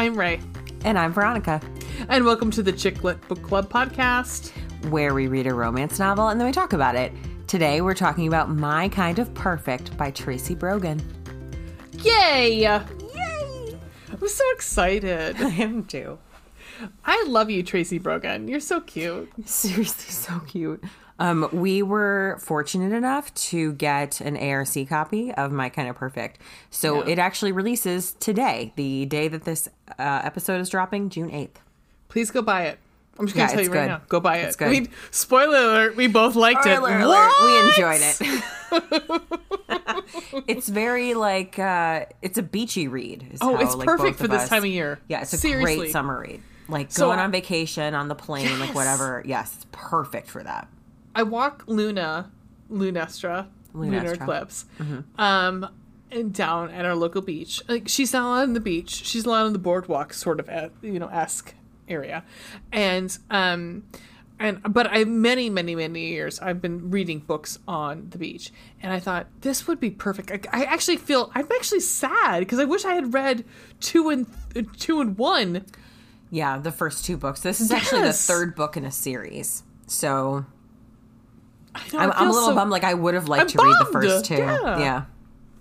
I'm Ray. And I'm Veronica. And welcome to the Chick Lit Book Club podcast, where we read a romance novel and then we talk about it. Today we're talking about My Kind of Perfect by Tracy Brogan. Yay! Yay! I'm so excited. I am too. I love you, Tracy Brogan. You're so cute. Seriously, so cute. We were fortunate enough to get an ARC copy of My Kind of Perfect. So It actually releases today, the day that this episode is dropping, June 8th. Please go buy it. I'm just going to tell you right now. Go buy it. It's good. I mean, spoiler alert, we both liked it. What? We enjoyed it. It's very like, it's a beachy read. It's like, perfect for this time of year. Yeah, it's a great summer read. Like going on vacation, on the plane, like whatever. Yes, it's perfect for that. I walk Lunar Eclipse, and down at our local beach. Like, she's not on the beach. She's not on the boardwalk sort of, esque area. But many, many, many years, I've been reading books on the beach. And I thought, this would be perfect. I'm actually sad because I wish I had read two and one. Yeah, the first two books. This is actually the third book in a series. So I'm a little bummed. Like, I would have liked to read the first two. Yeah.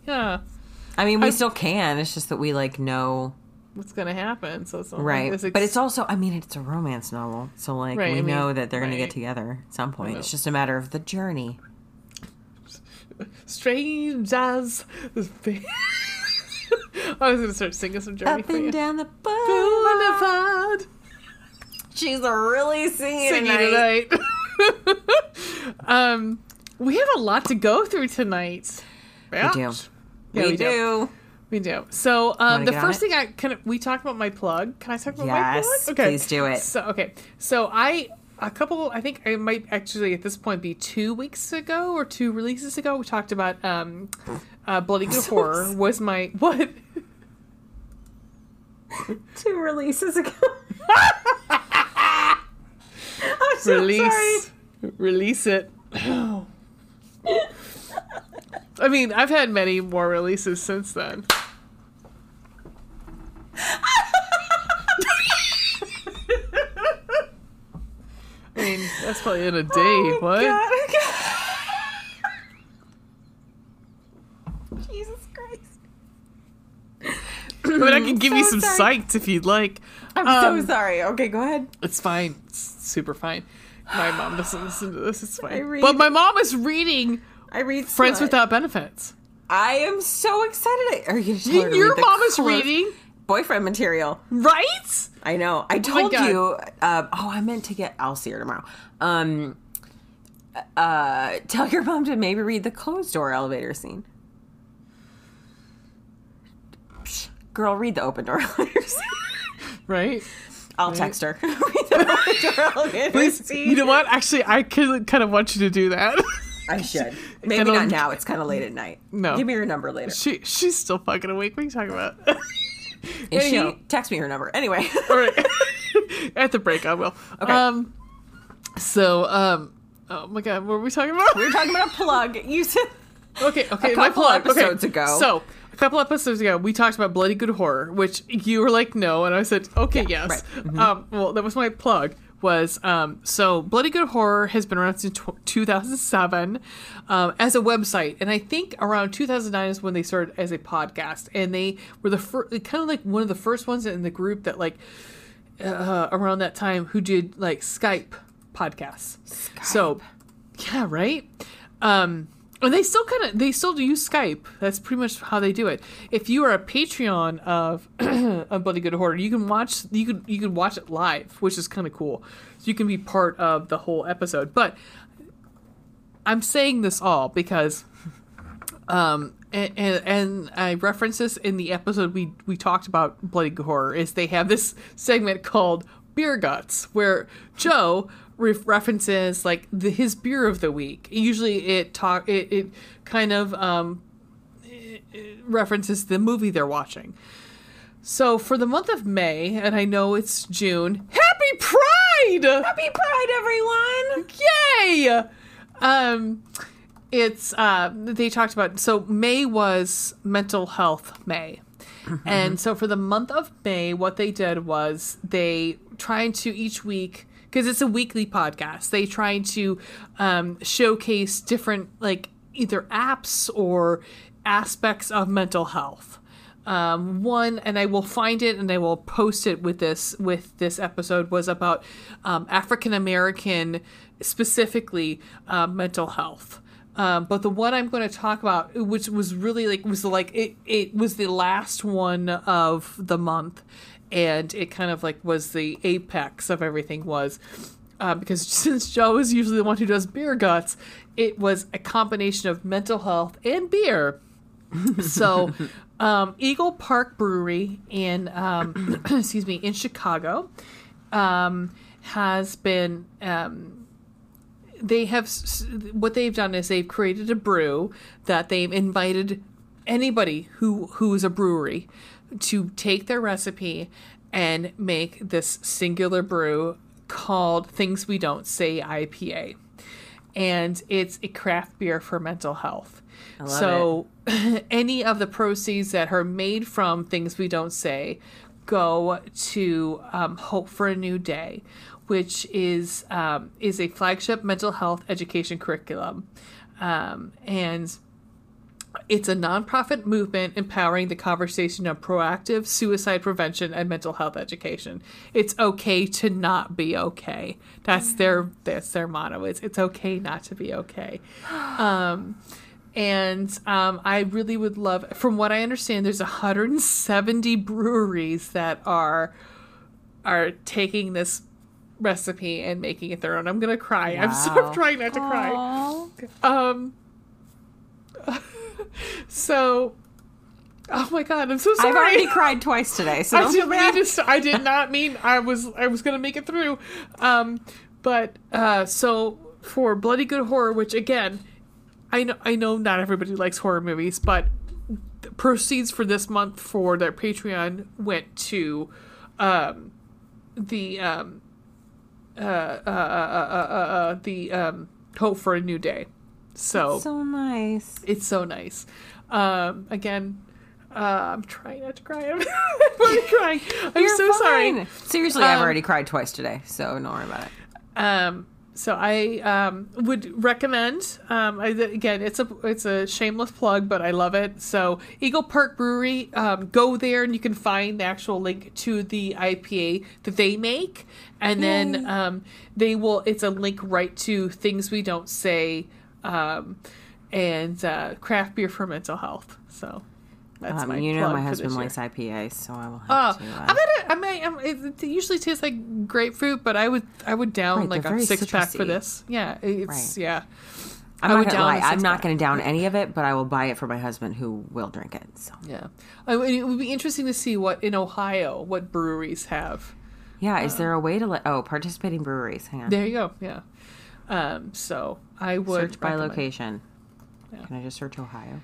I mean, we still can. It's just that we, like, know what's going to happen. So it's not right. Like, but it's also, I mean, it's a romance novel. So, like, we know that they're going to get together at some point. It's just a matter of the journey. Strange as... I was going to start singing some Journey for you. Up and down the boulevard. She's really singing tonight. We have a lot to go through tonight. Yeah. We do. Yeah, we do. We do. So the first thing we talked about my plug. Can I talk about my plug? Yes. Okay. Please do it. So I think I might actually at this point be 2 weeks ago or two releases ago. We talked about Bloody Good Horror was my what? 2 releases ago. I'm so sorry. Release it. I mean, I've had many more releases since then. I mean, that's probably in a day. Oh, what? God. Jesus Christ. But I can give you some psychs if you'd like. I'm so sorry. Okay, go ahead. It's fine. It's super fine. My mom doesn't listen to this. It's fine. But my mom is reading Friends Without Benefits. I am so excited. Are you going to read your mom is reading boyfriend material, right? I know. I told you. I meant to get. I'll see her tomorrow. Tell your mom to maybe read the closed door elevator scene. Psh, girl, read the open door elevator scene. Right. I'll text her. Read the open door elevator scene. You know what? Actually, I kind of want you to do that. I should. Maybe not now. It's kind of late at night. No. Give me your number later. She's still fucking awake. What are you talking about? Is she? Text me her number. Anyway. All right. At the break, I will. Okay. Oh my God, what were we talking about? We were talking about a plug. You said. Okay. My plug. A couple episodes ago. So, a couple episodes ago, we talked about Bloody Good Horror, which you were like, no. And I said, okay, yes. Right. Mm-hmm. Well, that was my plug. So Bloody Good Horror has been around since 2007 as a website, and I think around 2009 is when they started as a podcast, and they were the kind of like one of the first ones in the group that like around that time who did like Skype podcasts. So yeah, right. And they still do use Skype. That's pretty much how they do it. If you are a Patreon of Bloody Good Horror, you can watch it live, which is kind of cool. So you can be part of the whole episode. But I'm saying this all because, and I reference this in the episode we talked about Bloody Good Horror. Is they have this segment called Beer Guts where Joe references like his beer of the week. Usually it references the movie they're watching. So for the month of May, and I know it's June, Happy Pride, everyone! Yay! They talked about, so May was Mental Health May. And so for the month of May, what they did was they tried to each week, because it's a weekly podcast, they tried to showcase different, like, either apps or aspects of mental health. One, and I will find it and I will post it with this episode, was about African-American, specifically mental health. But the one I'm going to talk about, which was really it was the last one of the month, and it kind of was the apex of everything was, because since Joe is usually the one who does beer guts, it was a combination of mental health and beer. So Eagle Park Brewery in, in Chicago, has been, what they've done is they've created a brew that they've invited anybody who is a brewery to take their recipe and make this singular brew called Things We Don't Say IPA. And it's a craft beer for mental health. I love it. Any of the proceeds that are made from Things We Don't Say go to Hope for a New Day, which is a flagship mental health education curriculum. And it's a nonprofit movement empowering the conversation of proactive suicide prevention and mental health education. It's okay to not be okay. That's their motto. It's okay not to be okay. I really would love, from what I understand, there's 170 breweries that are taking this recipe and making it their own. I'm gonna cry. Wow. I'm trying not to cry. So, oh my god, I'm so sorry. I've already cried twice today. So I did not mean I was gonna make it through. So for Bloody Good Horror, which again, I know not everybody likes horror movies, but the proceeds for this month for their Patreon went to the Hope for a New Day. So that's so nice. It's so nice. I'm trying not to cry. I'm already crying. I'm so sorry. Seriously, I've already cried twice today, so don't worry about it. So I would recommend. Again, it's a shameless plug, but I love it. So Eagle Park Brewery, go there and you can find the actual link to the IPA that they make, and then they will. It's a link right to Things We Don't Say, and craft beer for mental health. So that's my. You know, plug my husband likes IPAs, so I will have to. It usually tastes like grapefruit, but I would down a 6-pack for this. Yeah, it's right. Yeah. I'm not going to down any of it, but I will buy it for my husband, who will drink it. So yeah, it would be interesting to see what in Ohio what breweries have. Yeah, is there a way to participating breweries? Hang on, there you go. Yeah. So I would search by location. Yeah. Can I just search Ohio?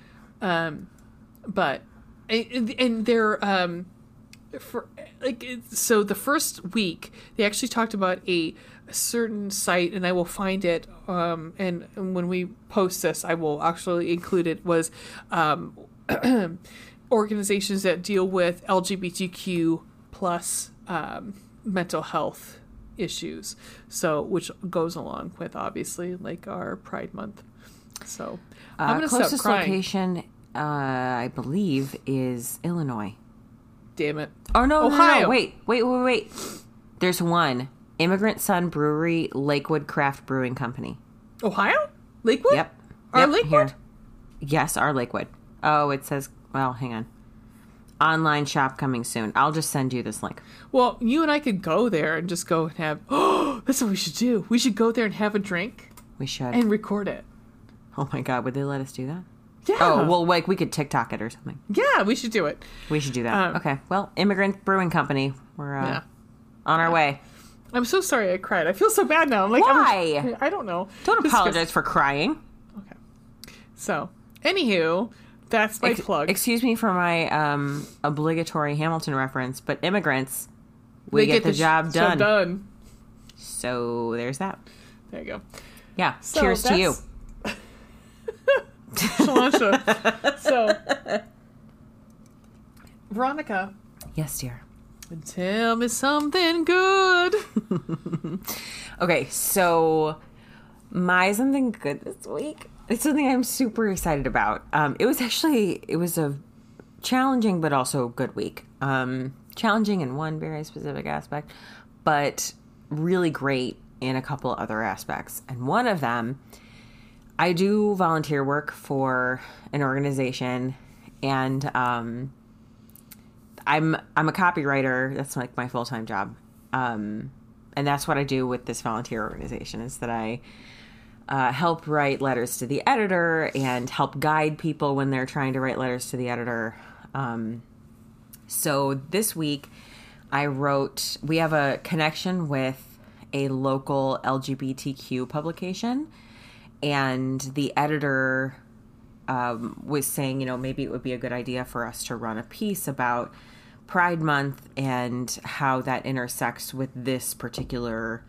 But and they're so the first week they actually talked about a certain site, and I will find it. And when we post this, I will actually include it. Was organizations that deal with LGBTQ plus mental health issues, so which goes along with obviously our Pride Month. So I'm gonna closest stop crying. Location, I believe, is Illinois. Damn it! Oh no, Ohio! No, wait! There's one Immigrant Sun Brewery, Lakewood Craft Brewing Company, Ohio. Lakewood. Yep. Lakewood. Here. Yes, our Lakewood. Oh, it says. Well, hang on. Online shop coming soon. I'll just send you this link. Well, you and I could go there and just go and have. Oh, that's what we should do. We should go there and have a drink. We should. And record it. Oh my God, would they let us do that? Yeah. Oh, well, we could TikTok it or something. Yeah, we should do it. We should do that. Okay. Well, Immigrant Brewing Company. We're on our way. I'm so sorry I cried. I feel so bad now. I'm like, why? I don't know. Don't apologize for crying. Okay. So, anywho. That's my plug. Excuse me for my obligatory Hamilton reference, but immigrants, we get the job done. So there's that. There you go. Yeah. So cheers to you. So Veronica. Yes, dear. Tell me something good. Okay, so my something good this week. It's something I'm super excited about. It was a challenging but also good week. Challenging in one very specific aspect, but really great in a couple other aspects. And one of them, I do volunteer work for an organization, and I'm a copywriter. That's like my full-time job. And that's what I do with this volunteer organization, is that I help write letters to the editor and help guide people when they're trying to write letters to the editor. So this week we have a connection with a local LGBTQ publication, and the editor was saying, you know, maybe it would be a good idea for us to run a piece about Pride Month and how that intersects with this particular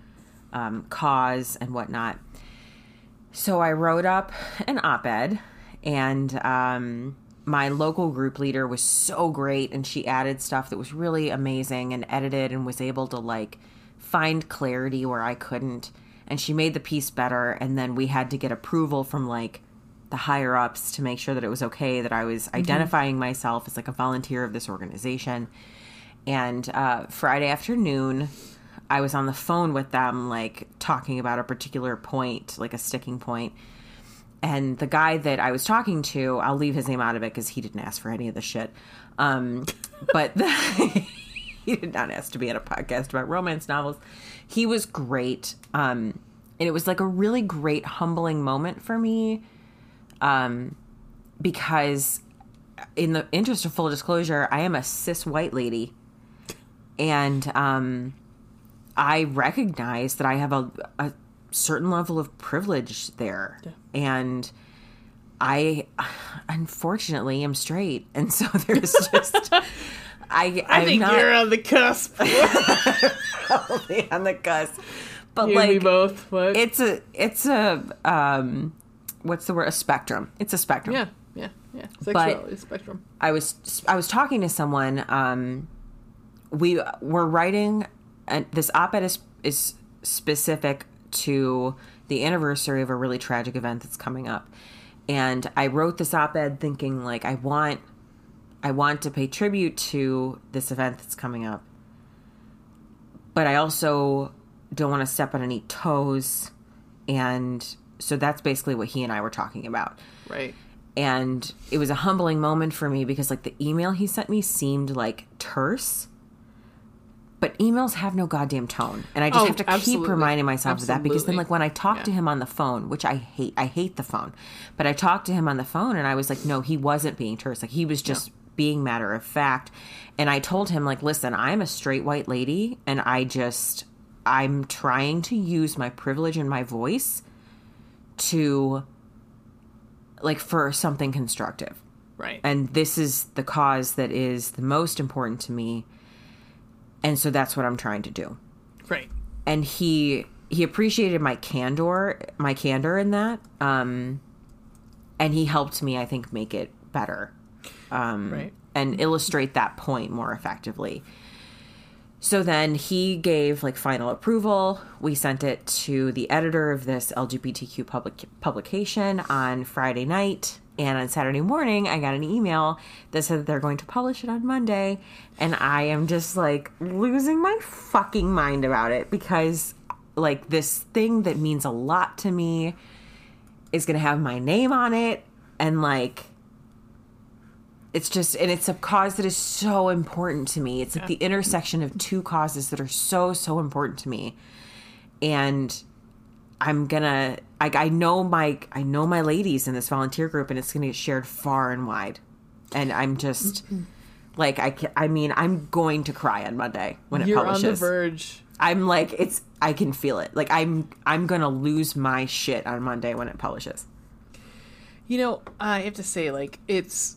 cause and whatnot. So I wrote up an op-ed, and my local group leader was so great, and she added stuff that was really amazing and edited and was able to, like, find clarity where I couldn't. And she made the piece better, and then we had to get approval from, like, the higher-ups to make sure that it was okay, that I was identifying myself as, like, a volunteer of this organization. And Friday afternoon, I was on the phone with them, like, talking about a particular point, like a sticking point. And the guy that I was talking to, I'll leave his name out of it because he didn't ask for any of this shit. He did not ask to be on a podcast about romance novels. He was great. And it was like a really great, humbling moment for me. Because in the interest of full disclosure, I am a cis white lady. And I recognize that I have a certain level of privilege there. Yeah. And I, unfortunately, am straight. And so there's just... I think you're on the cusp. Probably on the cusp. But you, like, and me both. What? It's a what's the word? A spectrum. It's a spectrum. Yeah. Sexuality spectrum. I was talking to someone. We were writing, and this op-ed is specific to the anniversary of a really tragic event that's coming up. And I wrote this op-ed thinking, like, I want to pay tribute to this event that's coming up, but I also don't want to step on any toes. And so that's basically what he and I were talking about. Right. And it was a humbling moment for me because, like, the email he sent me seemed, like, terse, but emails have no goddamn tone. And I just have to keep reminding myself of that, because then, like, when I talked to him on the phone, which I hate the phone, but I talked to him on the phone and I was like, no, he wasn't being terse. Like, he was just being matter of fact. And I told him, like, listen, I'm a straight white lady, and I'm trying to use my privilege and my voice to, like, for something constructive. Right. And this is the cause that is the most important to me. And so that's what I'm trying to do. Right. And he appreciated my candor in that. And he helped me, I think, make it better. And illustrate that point more effectively. So then he gave, like, final approval. We sent it to the editor of this LGBTQ publication on Friday night. And on Saturday morning, I got an email that said that they're going to publish it on Monday. And I am just, like, losing my fucking mind about it, because, like, this thing that means a lot to me is going to have my name on it. And, like, it's just, and it's a cause that is so important to me. It's like the intersection of two causes that are so, so important to me. And I know my ladies in this volunteer group, and it's going to get shared far and wide. And I'm just like, I'm going to cry on Monday when it publishes. You're on the verge. I'm like, I can feel it. Like, I'm going to lose my shit on Monday when it publishes. You know, I have to say, like, it's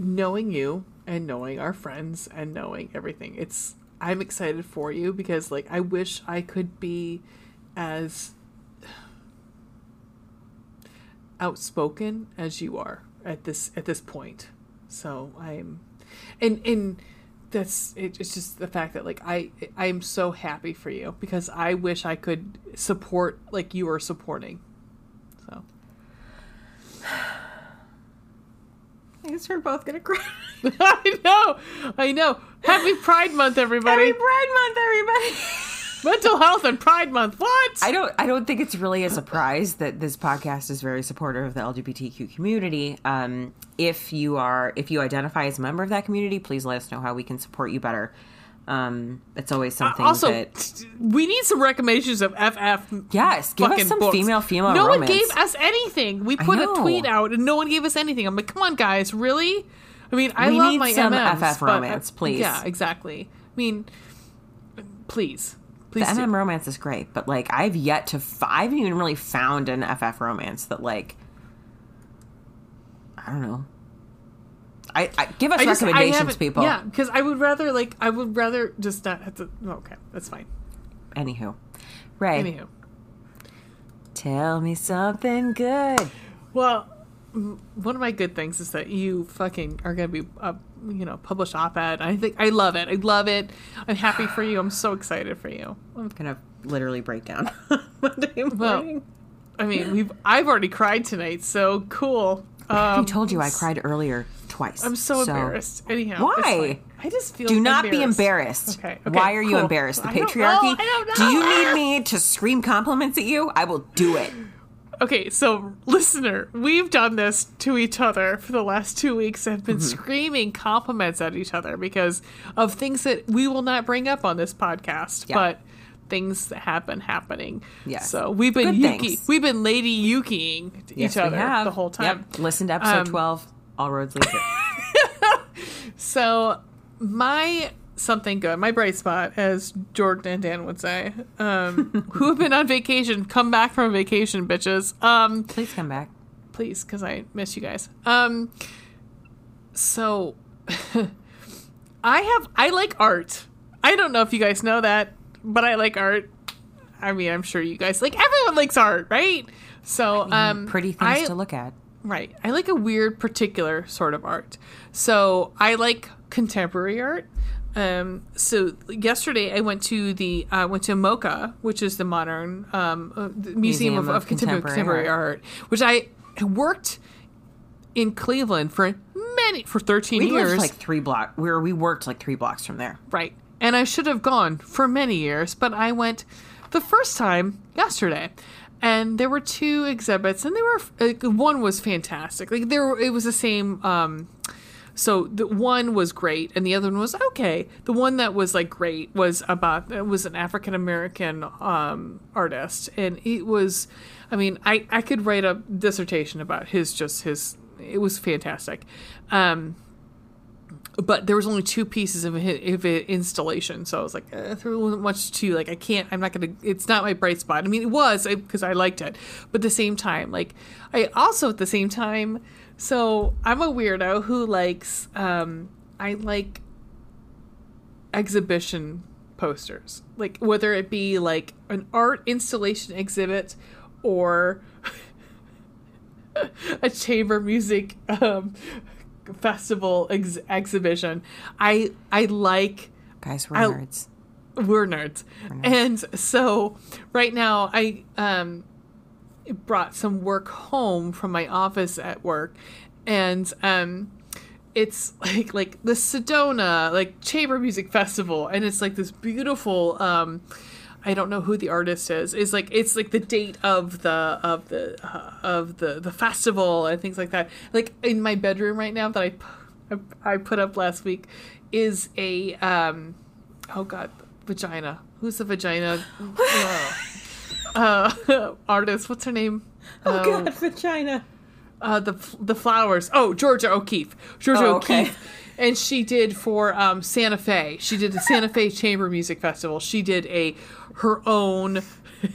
knowing you and knowing our friends and knowing everything. I'm excited for you because, like, I wish I could be as outspoken as you are at this point. So I'm, and that's, it's just the fact that like, I'm so happy for you because I wish I could support like you are supporting. So I guess we're both going to cry. I know. Happy Pride Month, everybody. Happy Pride Month, everybody. Mental health and Pride Month. What? I don't think it's really a surprise that this podcast is very supportive of the LGBTQ community. If you identify as a member of that community, please let us know how we can support you better. It's always something. Also, we need some recommendations of FF. Yes, give us some books. female. No romance. One gave us anything. We put a tweet out and no one gave us anything. I'm like, come on, guys, really? I mean, we love need my some MMs, FF romance, please. Yeah, exactly. I mean, please. Please the MM romance is great, but, like, I haven't even really found an FF romance that, like, I don't know. Give us recommendations, people. Yeah, because I would rather just not have to, okay, that's fine. Anywho. Ray. Tell me something good. Well, one of my good things is that you fucking are going to be published op-ed. I think I love it. I love it. I'm happy for you. I'm so excited for you. I'm going to literally break down Monday morning. Well, I mean, I've already cried tonight, so cool. I told you I cried earlier twice. I'm so embarrassed. Anyhow. Why? I just feel do not be embarrassed. Okay, why are you embarrassed? The patriarchy? I don't know. Do you need me to scream compliments at you? I will do it. Okay, so, listener, we've done this to each other for the last 2 weeks and been screaming compliments at each other because of things that we will not bring up on this podcast, but things that have been happening. Yes. So we've been we've been Lady Yukiing each other the whole time. Yep. Listen to episode 12, All Roads Lead Here. So my bright spot, as Jordan and Dan would say, who have been on vacation. Come back from vacation, bitches. Please come back. Please, because I miss you guys. So, I like art. I don't know if you guys know that, but I like art. I mean, I'm sure you guys, like, everyone likes art, right? So, pretty things to look at. Right. I like a weird, particular sort of art. So, I like contemporary art. So yesterday I went to MoCA, which is the modern Museum of Contemporary Art, which I worked in Cleveland for 13 years. We worked like 3 blocks from there. Right. And I should have gone for many years, but I went the first time yesterday. And there were 2 exhibits, and they were one was fantastic. Like it was the same so the one was great, and the other one was okay. The one that was like great was an African American artist, and it was, I mean, I could write a dissertation about his. It was fantastic, but there was only 2 pieces of his installation, so I was like, there wasn't much to like. I'm not gonna. It's not my bright spot. I mean, it was because I liked it, but at the same time, like I also at the same time. So I'm a weirdo who likes, I like exhibition posters, like whether it be like an art installation exhibit or a chamber music festival exhibition. I like... Guys, we're nerds. We're nerds. And so right now I... brought some work home from my office at work, and it's like the Sedona chamber music festival, and it's like this beautiful I don't know who the artist is like it's like the date of the festival and things like that. Like in my bedroom right now that I put up last week is a vagina. Who's the vagina? Artist, what's her name? God, vagina. The flowers. Oh, Georgia O'Keeffe. O'Keeffe, and she did for Santa Fe. She did the Santa Fe Chamber Music Festival. She did her own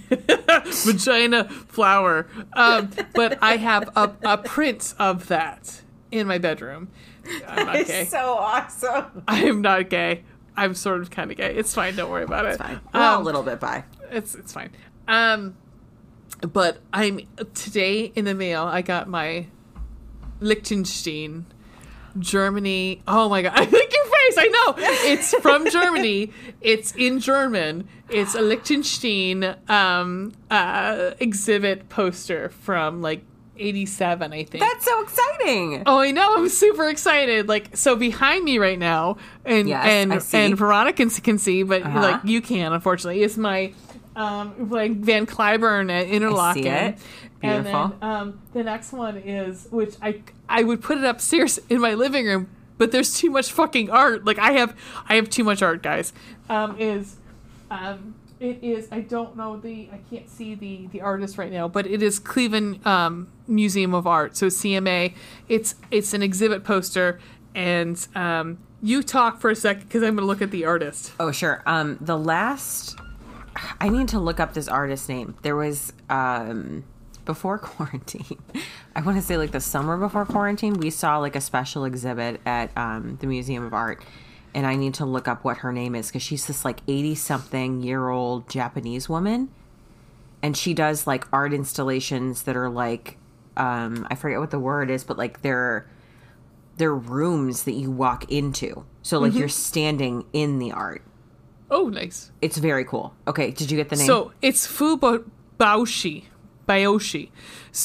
vagina flower. But I have a print of that in my bedroom. I'm not gay. It's so awesome. I am not gay. I'm sort of kind of gay. It's fine. Don't worry about it. It's fine. Well, a little bit bi. It's fine. But today in the mail, I got my Lichtenstein Germany. Oh my God. I think your face. I know. It's from Germany. It's in German. It's a Lichtenstein exhibit poster from like 87, I think. That's so exciting. Oh, I know. I'm super excited. Like, so behind me right now, and yes, and Veronica can see, but like you can, unfortunately, is my like Van Cliburn at Interlaken. I see it. Beautiful. And then the next one is, which I would put it upstairs in my living room, but there's too much fucking art. Like I have too much art, guys. I don't know I can't see the artist right now, but it is Cleveland Museum of Art, so CMA. It's an exhibit poster, and you talk for a second because I'm going to look at the artist. Oh, sure. I need to look up this artist's name. There was, before quarantine, I want to say like the summer before quarantine, we saw like a special exhibit at the Museum of Art. And I need to look up what her name is, because she's this like 80-something-year-old Japanese woman. And she does like art installations that are like, I forget what the word is, but like they're rooms that you walk into. So like you're standing in the art. Oh, nice. It's very cool. Okay, did you get the name? So it's Fubaoshi.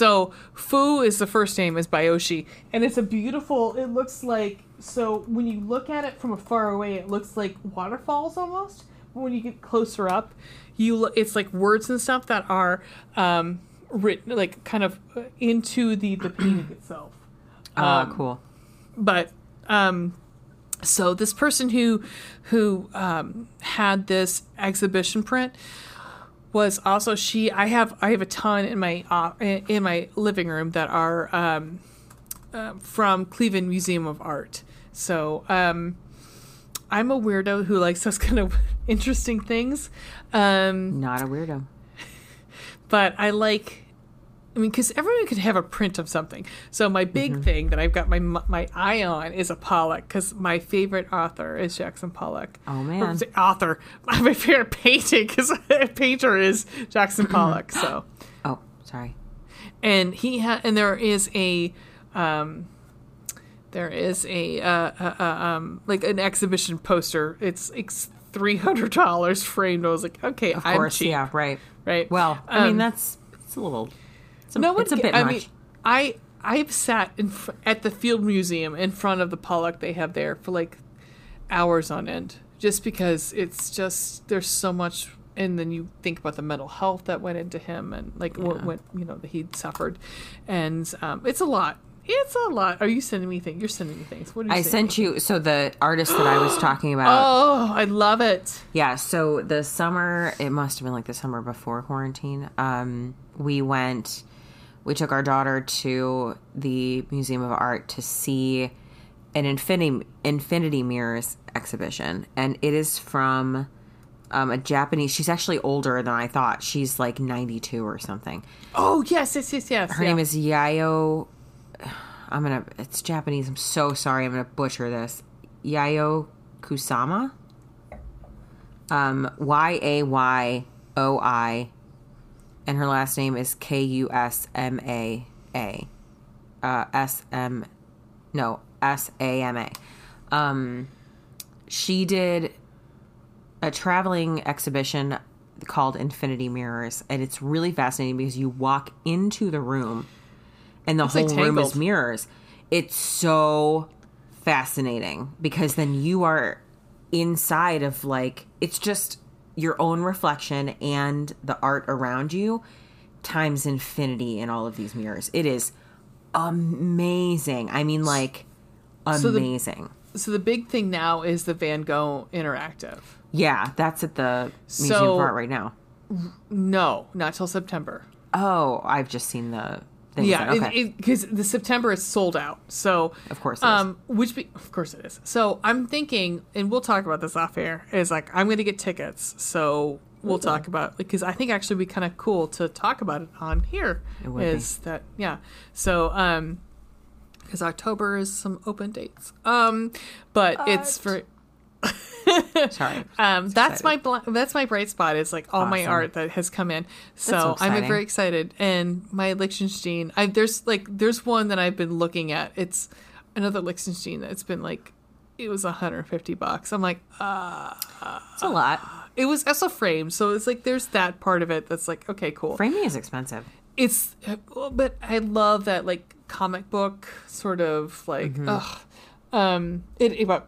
So Fu is the first name, is Bayoshi. And it's a beautiful, it looks like, so when you look at it from afar away, it looks like waterfalls almost. But when you get closer up, it's like words and stuff that are written like kind of into the painting itself. Cool. But so this person who had this exhibition print was also she. I have a ton in my living room that are. From Cleveland Museum of Art. So I'm a weirdo who likes those kind of interesting things. Not a weirdo. But because everyone could have a print of something. So my big thing that I've got my eye on is a Pollock, because my favorite author is Jackson Pollock. Oh, man. My favorite painter is Jackson Pollock. So. Oh, sorry. And and there is a... like an exhibition poster. It's $300 framed. I was like, okay, of course, I'm cheap. Yeah, right. Well, I mean, it's a bit much. Mean, I've sat at the Field Museum in front of the Pollock they have there for like hours on end, just because it's just there's so much. And then you think about the mental health that went into him, and like what went, that he'd suffered, and it's a lot. It's a lot. Are you sending me things? You're sending me things. What did you send you? So the artist that I was talking about. Oh, I love it. Yeah. So the summer, it must have been like the summer before quarantine. We took our daughter to the Museum of Art to see an Infinity Mirrors exhibition. And it is from a Japanese. She's actually older than I thought. She's like 92 or something. Oh, yes. Her name is Yayo. It's Japanese. I'm so sorry. I'm gonna butcher this. Yayo Kusama. Yayoi, and her last name is Kusmaa. Sama. She did a traveling exhibition called Infinity Mirrors, and it's really fascinating because you walk into the room. And it's whole like room is mirrors. It's so fascinating because then you are inside of like, it's just your own reflection and the art around you times infinity in all of these mirrors. It is amazing. I mean, like amazing. So the big thing now is the Van Gogh Interactive. Yeah, that's at the Museum of Art right now. No, not till September. Oh, I've just seen the... Yeah, because the September is sold out. So of course, it is. Of course it is. So I'm thinking, and we'll talk about this off air. Is like I'm going to get tickets. So we'll talk about, because I think actually it'd be kind of cool to talk about it on here. It would is be. That yeah? So because October is some open dates. But it's for. Sorry. That's my bright spot. It's like all my art that has come in. So I'm very excited. And my Lichtenstein, there's one that I've been looking at. It's another Lichtenstein that's been like, it was $150. I'm like, it's a lot. It was also framed, so it's like there's that part of it that's like, okay, cool. Framing is expensive. It's, but I love that like comic book sort of like,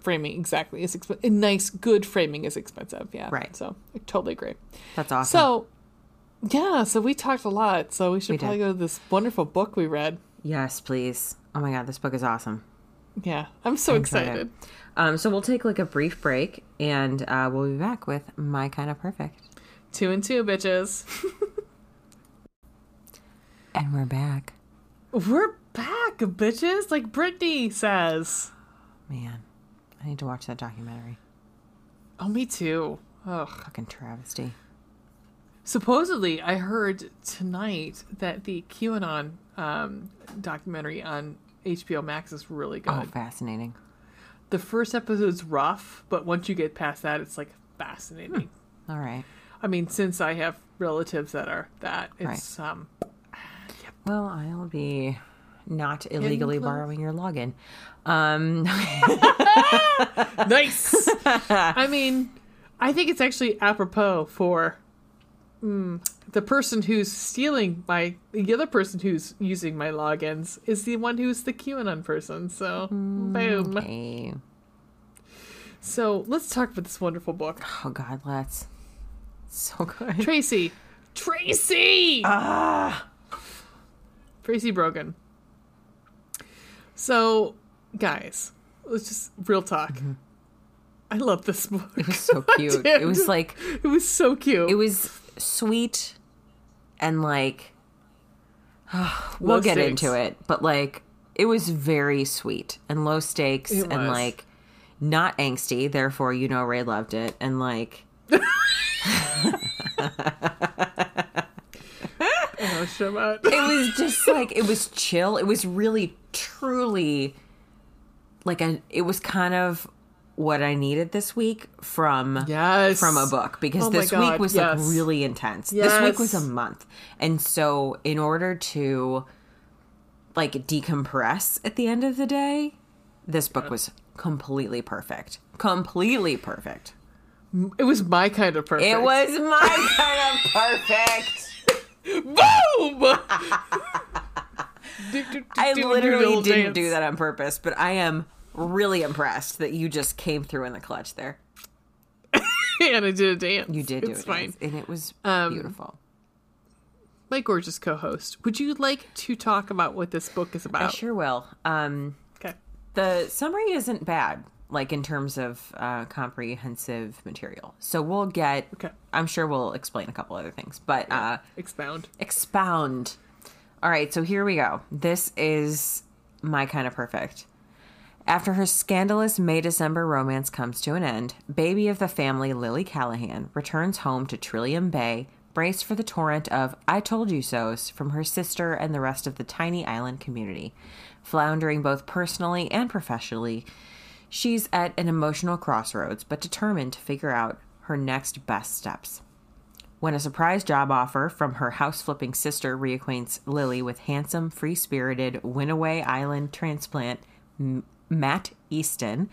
framing exactly is expensive. Nice, good framing is expensive. Yeah, right. So I totally agree. That's awesome. So. Yeah, so we talked a lot, so we should probably go to this wonderful book we read. Yes, please. Oh my God, this book is awesome. Yeah, I'm so excited. So we'll take like a brief break, and we'll be back with My Kind of Perfect. 2 and 2, bitches. And we're back. We're back, bitches, like Brittany says. Man, I need to watch that documentary. Oh, me too. Ugh. Fucking travesty. Supposedly, I heard tonight that the QAnon documentary on HBO Max is really good. Oh, fascinating. The first episode's rough, but once you get past that, it's like fascinating. All right. I mean, since I have relatives that are that, it's... Right. Yep. Well, I'll be not illegally borrowing your login. Nice! I mean, I think it's actually apropos for... the person who's stealing the other person who's using my logins is the one who's the QAnon person. So, boom. Okay. So, let's talk about this wonderful book. Oh, God, let's. So good. Tracy! Ah! Tracy Brogan. So, guys, let's just real talk. Mm-hmm. I love this book. It was so cute. It was like... It was so cute. It was... sweet and like we'll get into it, but like it was very sweet and low stakes and like not angsty, therefore you know Ray loved it, and like it was just like, it was chill. It was really truly like it was kind of what I needed this week from a book, because this week was like really intense. Yes. This week was a month. And so in order to like decompress at the end of the day, this book was completely perfect. Completely perfect. It was my kind of perfect. It was my kind of perfect. Boom! I literally didn't do that on purpose, but I am really impressed that you just came through in the clutch there. And I did a dance. You did do it's a dance. Fine. And it was beautiful. My gorgeous co-host, would you like to talk about what this book is about? I sure will. Okay. The summary isn't bad, like in terms of comprehensive material. So we'll get, I'm sure we'll explain a couple other things, but... Yeah. Expound. All right, so here we go. This is My Kind of Perfect. After her scandalous May-December romance comes to an end, baby of the family Lily Callahan returns home to Trillium Bay, braced for the torrent of I told you so's from her sister and the rest of the tiny island community. Floundering both personally and professionally, she's at an emotional crossroads, but determined to figure out her next best steps. When a surprise job offer from her house-flipping sister reacquaints Lily with handsome, free-spirited Winaway Island transplant Matt Easton,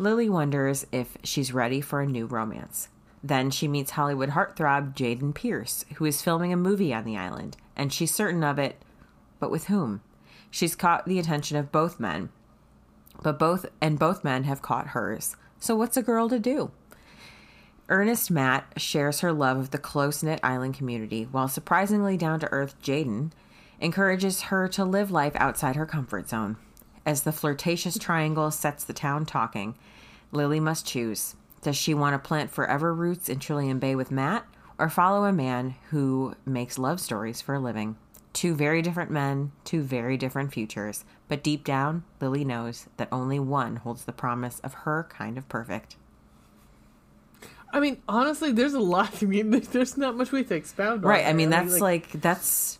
Lily wonders if she's ready for a new romance. Then she meets Hollywood heartthrob Jaden Pierce, who is filming a movie on the island, and she's certain of it, but with whom? She's caught the attention of both men, but both men have caught hers. So what's a girl to do? Earnest Matt shares her love of the close-knit island community, while surprisingly down-to-earth Jaden encourages her to live life outside her comfort zone. As the flirtatious triangle sets the town talking, Lily must choose. Does she want to plant forever roots in Trillium Bay with Matt, or follow a man who makes love stories for a living? Two very different men, two very different futures. But deep down, Lily knows that only one holds the promise of her kind of perfect. I mean, honestly, there's a lot. I mean, there's not much we can expound on. Right. I mean, that's like, that's...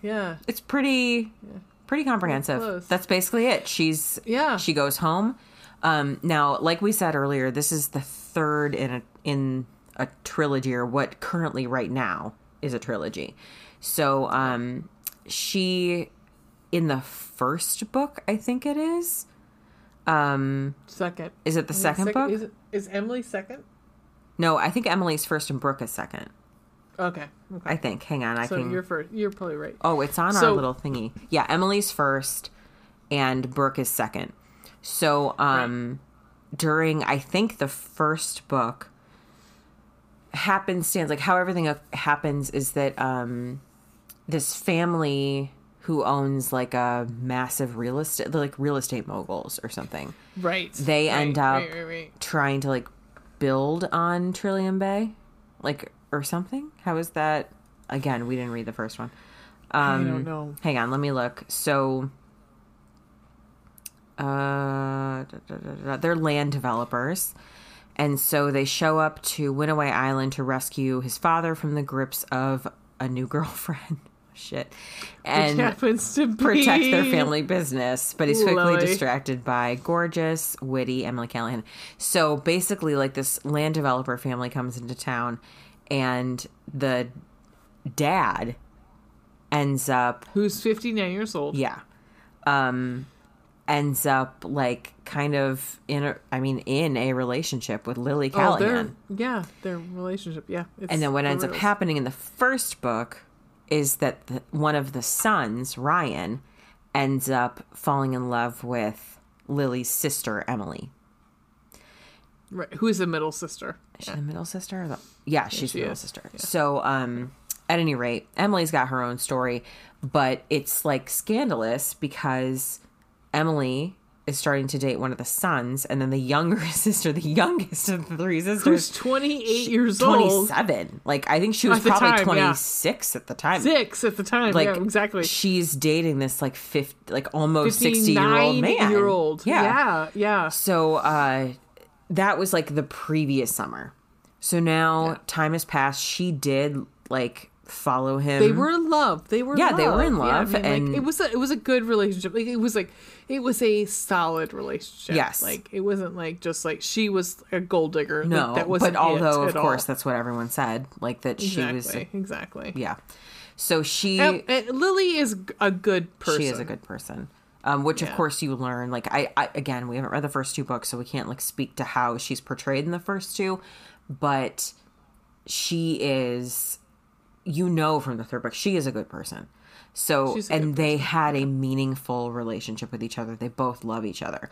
Yeah. It's pretty... Yeah. Pretty comprehensive. That's basically it. She goes home. Now, like we said earlier, this is the third in a trilogy, or what currently right now is a trilogy. So she in the first book, I think it is. Second. Is it the second book? Is Emily second? No, I think Emily's first and Brooke is second. Okay. I think. Hang on. So you're first. You're probably right. Oh, it's on our little thingy. Yeah, Emily's first and Brooke is second. So right. During, I think, the first book, happenstance, like how everything happens is that this family who owns like a massive real estate, like real estate moguls or something. Right. They end up trying to like build on Trillium Bay, like, or something. How is that? Again, we didn't read the first one. I don't know. Hang on. Let me look. So they're land developers. And so they show up to Winaway Island to rescue his father from the grips of a new girlfriend. Shit. And protect their family business, but he's quickly distracted by gorgeous, witty Emily Callahan. So basically, like, this land developer family comes into town, and the dad ends up, who's 59 years old. Yeah. Ends up like kind of in a relationship with Lily Callahan. Their relationship. Yeah. And then what ends up happening in the first book is that one of the sons, Ryan, ends up falling in love with Lily's sister, Emily. Right. Who is the middle sister? Is she the middle sister? She's the middle sister. Yeah. So at any rate, Emily's got her own story, but it's like scandalous because Emily is starting to date one of the sons, and then the younger sister, the youngest of the three sisters, who's 28 years old, 27. Like, I think she was probably 26 at the time. Like, yeah, exactly. She's dating this like 50, like almost 60-year-old man. Yeah. So that was like the previous summer. So now time has passed. She did like follow him. They were in love. They were in love. Yeah, I mean, and like, it was a good relationship. Like, it was a solid relationship. Yes. Like, it wasn't like just like she was a gold digger. No, like, that wasn't. But although of course that's what everyone said, like that she was exactly. Yeah. So she Lily is a good person. She is a good person. Which of course you learn. Like I again, we haven't read the first two books, so we can't like speak to how she's portrayed in the first two, but she is. You know, from the third book, she is a good person. They had a meaningful relationship with each other. They both love each other.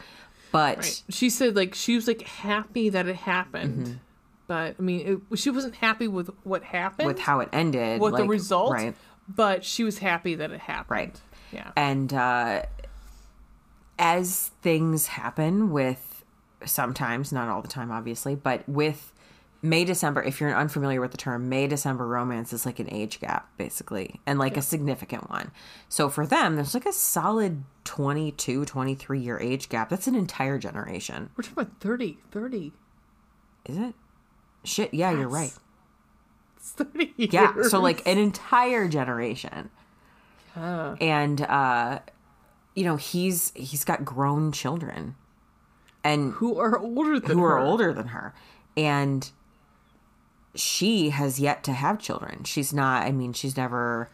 But she said, like, she was like happy that it happened. Mm-hmm. But I mean, she wasn't happy with what happened, with how it ended, with the result. Right. But she was happy that it happened. Right. Yeah. And as things happen with, sometimes, not all the time, obviously, but with May-December, if you're unfamiliar with the term, May-December romance is like an age gap, basically, and like a significant one. So for them, there's like a solid 22, 23-year age gap. That's an entire generation. We're talking about 30. Is it? Shit, yeah, yes. You're right. It's 30 years. Yeah, so like an entire generation. Yeah. And, you know, he's got grown children. And Who are older than her. And she has yet to have children. She's never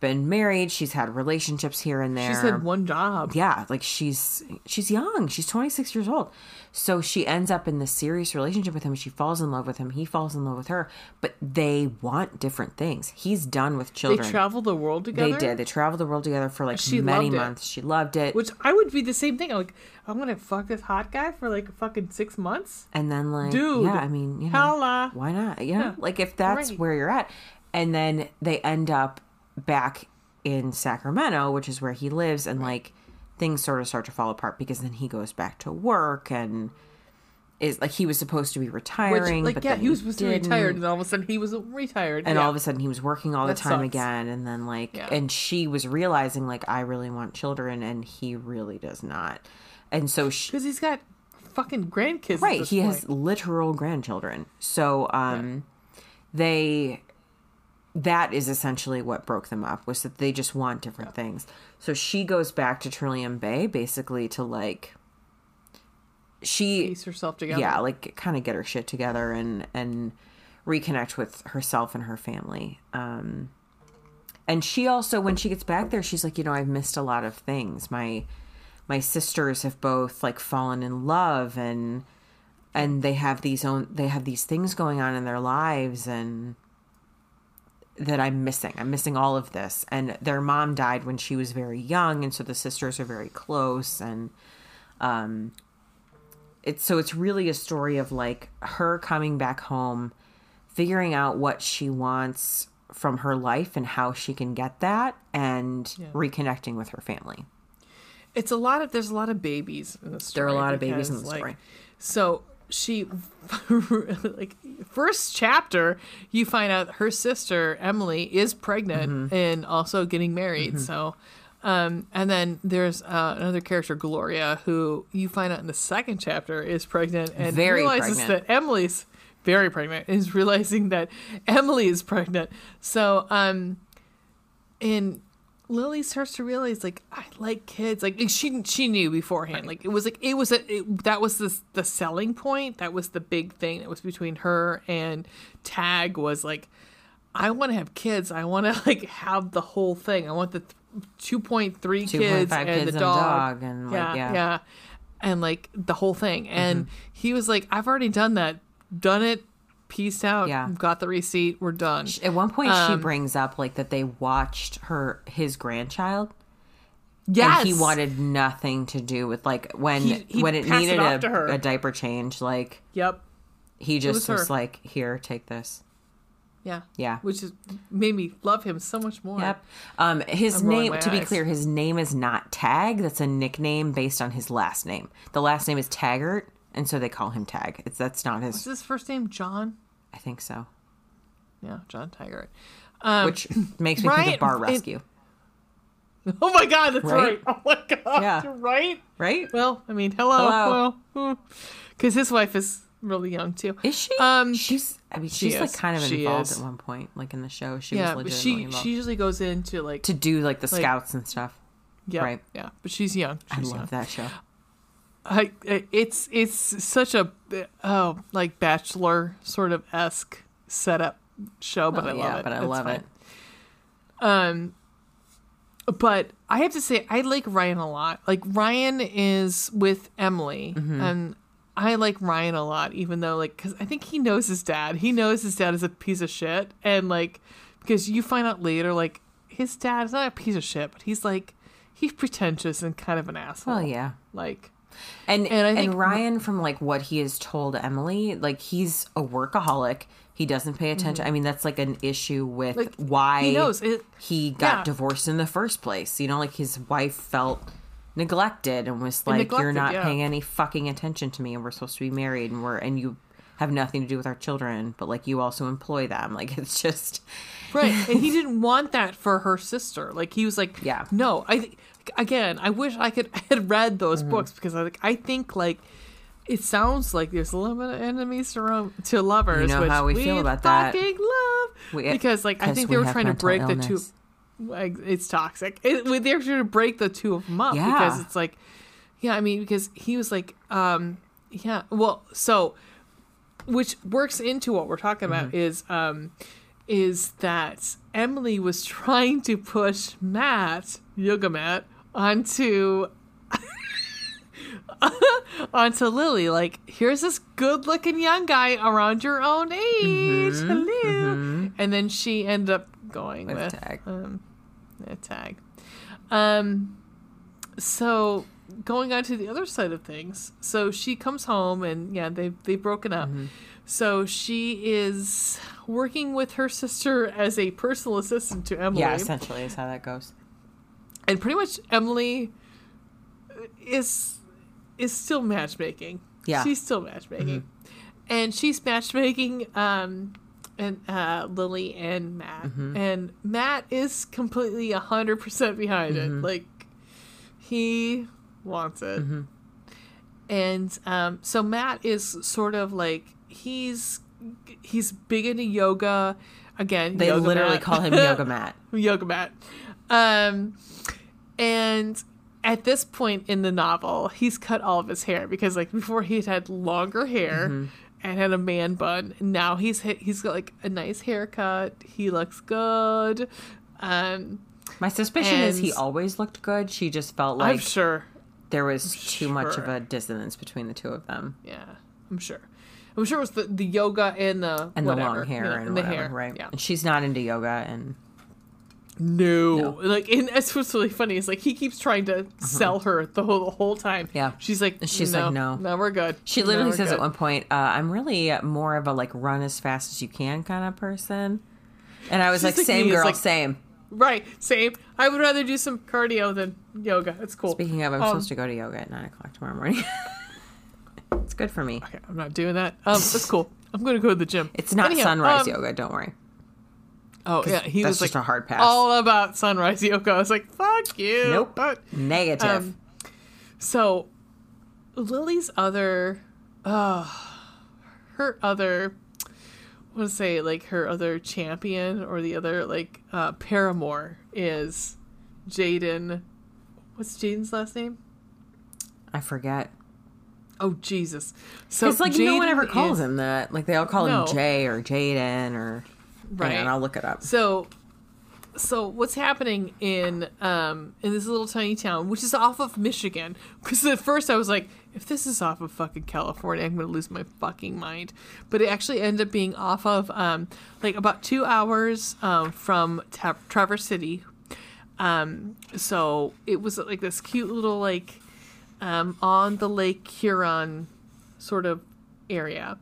been married. She's had relationships here and there. She's had one job. Yeah, like she's young. She's 26 years old. So she ends up in this serious relationship with him. She falls in love with him. He falls in love with her. But they want different things. He's done with children. They traveled the world together? They did. They traveled the world together for like many months. She loved it. Which I would be the same thing. I'm like, I'm going to fuck this hot guy for like fucking 6 months? And then like, dude, yeah, I mean, you know, hella. Why not? You know, like if that's where you're at. And then they end up back in Sacramento, which is where he lives, and like things sort of start to fall apart because then he goes back to work and is like, he was supposed to be retiring, he was supposed to be retired, and all of a sudden he was retired, and all of a sudden he was working all the time again, and then like and she was realizing like, I really want children, and he really does not, and so because he's got fucking grandkids, right? Has literal grandchildren, so that is essentially what broke them up, was that they just want different things. So she goes back to Trillium Bay basically to like, piece herself together. Yeah, like kind of get her shit together and reconnect with herself and her family. And she also, when she gets back there, she's like, you know, I've missed a lot of things. My sisters have both like fallen in love, and they have these things going on in their lives, and that I'm missing all of this. And their mom died when she was very young. And so the sisters are very close. And, it's really a story of like her coming back home, figuring out what she wants from her life and how she can get that, and reconnecting with her family. There's a lot of babies in the story. There are a lot of babies in the story. So she, like, first chapter, you find out her sister, Emily, is pregnant and also getting married. So, and then there's another character, Gloria, who you find out in the second chapter is pregnant and realizes that Emily is pregnant. So, and Lily starts to realize, like, I like kids. Like, she knew beforehand. Right. That was the selling point. That was the big thing that was between her and Tag, was like, I want to have kids. I want to like have the whole thing. I want the 2.3 kids and the dog. And yeah. And like the whole thing. And he was like, I've already done that. Done it, peace out, got the receipt, we're done. At one point, she brings up like that they watched his grandchild. Yes, and he wanted nothing to do with like when it needed a diaper change. Like, he just was like, here, take this. Yeah, which is made me love him so much more. Yep. His name, to be clear, his name is not Tag. That's a nickname based on his last name. The last name is Taggart. And so they call him Tag. That's not his. What's his first name? John? I think so. Yeah, John Taggart. Which makes me think of Bar Rescue. Oh my God, that's right. Oh my God, you're right. Right? Well, I mean, hello. Because his wife is really young too. Is she? She's like kind of involved at one point, like in the show. She was legitimately involved. She usually goes into like to do like the scouts and stuff. Yeah, right. Yeah, but she's young. I love that show. It's such a like Bachelor sort of esque setup show, but I love it. But I love it. But I have to say I like Ryan a lot. Like Ryan is with Emily, and I like Ryan a lot, even though like because I think he knows his dad. He knows his dad is a piece of shit, and like because you find out later like his dad is not a piece of shit, but he's like he's pretentious and kind of an asshole. Well, yeah, like. And I think Ryan, from like what he has told Emily, like he's a workaholic. He doesn't pay attention. I mean, that's like an issue with like, why he got divorced in the first place. You know, like his wife felt neglected and was like, "You're not paying any fucking attention to me, and we're supposed to be married, and you have nothing to do with our children, but like you also employ them." Like it's just right. And he didn't want that for her sister. Like he was like, "Yeah, no, I." Again, I wish I had read those books because I think like it sounds like there's a little bit of enemies to lovers. You know which how we feel about that. Because like I think they were trying to break the two. Like, it's toxic. They were trying to break the two of them up because it's like, I mean, because he was like, so which works into what we're talking about is that Emily was trying to push Yoga Matt onto Lily, like, here's this good looking young guy around your own age, hello, and then she ended up going with Tag. Tag. So going on to the other side of things, so she comes home and they've broken up. So she is working with her sister as a personal assistant to Emily. Yeah, essentially is how that goes. And pretty much Emily is still matchmaking. Yeah. She's still matchmaking. And she's matchmaking Lily and Matt. And Matt is completely 100% behind it. Like, he wants it. And so Matt is sort of like, he's big into yoga. Again, they literally call him Yoga Matt. Yoga Matt. And at this point in the novel, he's cut all of his hair because like before he had longer hair and had a man bun. Now he's got like a nice haircut. He looks good. My suspicion is he always looked good. She just felt like there was too much of a dissonance between the two of them. Yeah, I'm sure. I'm sure it was the yoga and the long hair and whatever, hair. Right? Yeah. And she's not into yoga and... No. Like, and that's what's really funny. It's like he keeps trying to sell her the whole time. Yeah. She's like, no, we're good. She literally says at one point, I'm really more of a like run as fast as you can kind of person. And I was like, same girl, like, same. Right. Same. I would rather do some cardio than yoga. It's cool. Speaking of, I'm supposed to go to yoga at 9:00 tomorrow morning. It's good for me. Okay, I'm not doing that. That's cool. I'm going to go to the gym. It's not sunrise yoga. Don't worry. Oh, yeah. He was like just a hard pass. All about sunrise yoga. I was like, fuck you. Nope. Negative. So Lily's her other champion or the other paramour is Jaden. What's Jaden's last name? I forget. Oh, Jesus. So it's like Jaden, no one ever calls him that. Like they all call him Jay or Jaden or... Right. And I'll look it up. So what's happening in this little tiny town, which is off of Michigan, because at first I was like, if this is off of fucking California, I'm going to lose my fucking mind. But it actually ended up being off of about 2 hours from Traverse City. So it was like this cute little on the Lake Huron sort of area.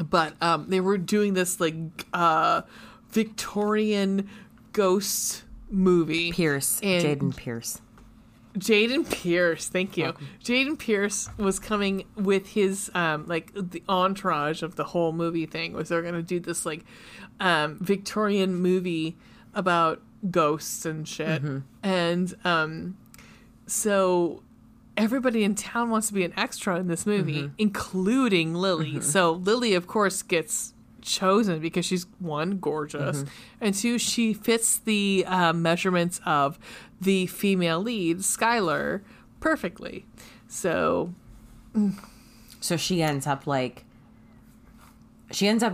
But they were doing this Victorian ghost movie. Jaden Pierce. Thank you. Jaden Pierce was coming with his the entourage of the whole movie thing was they're going to do this Victorian movie about ghosts and shit. Mm-hmm. And so everybody in town wants to be an extra in this movie, including Lily. Mm-hmm. So Lily, of course, gets chosen because she's, one, gorgeous, and two, she fits the measurements of the female lead, Skylar, perfectly. So she ends up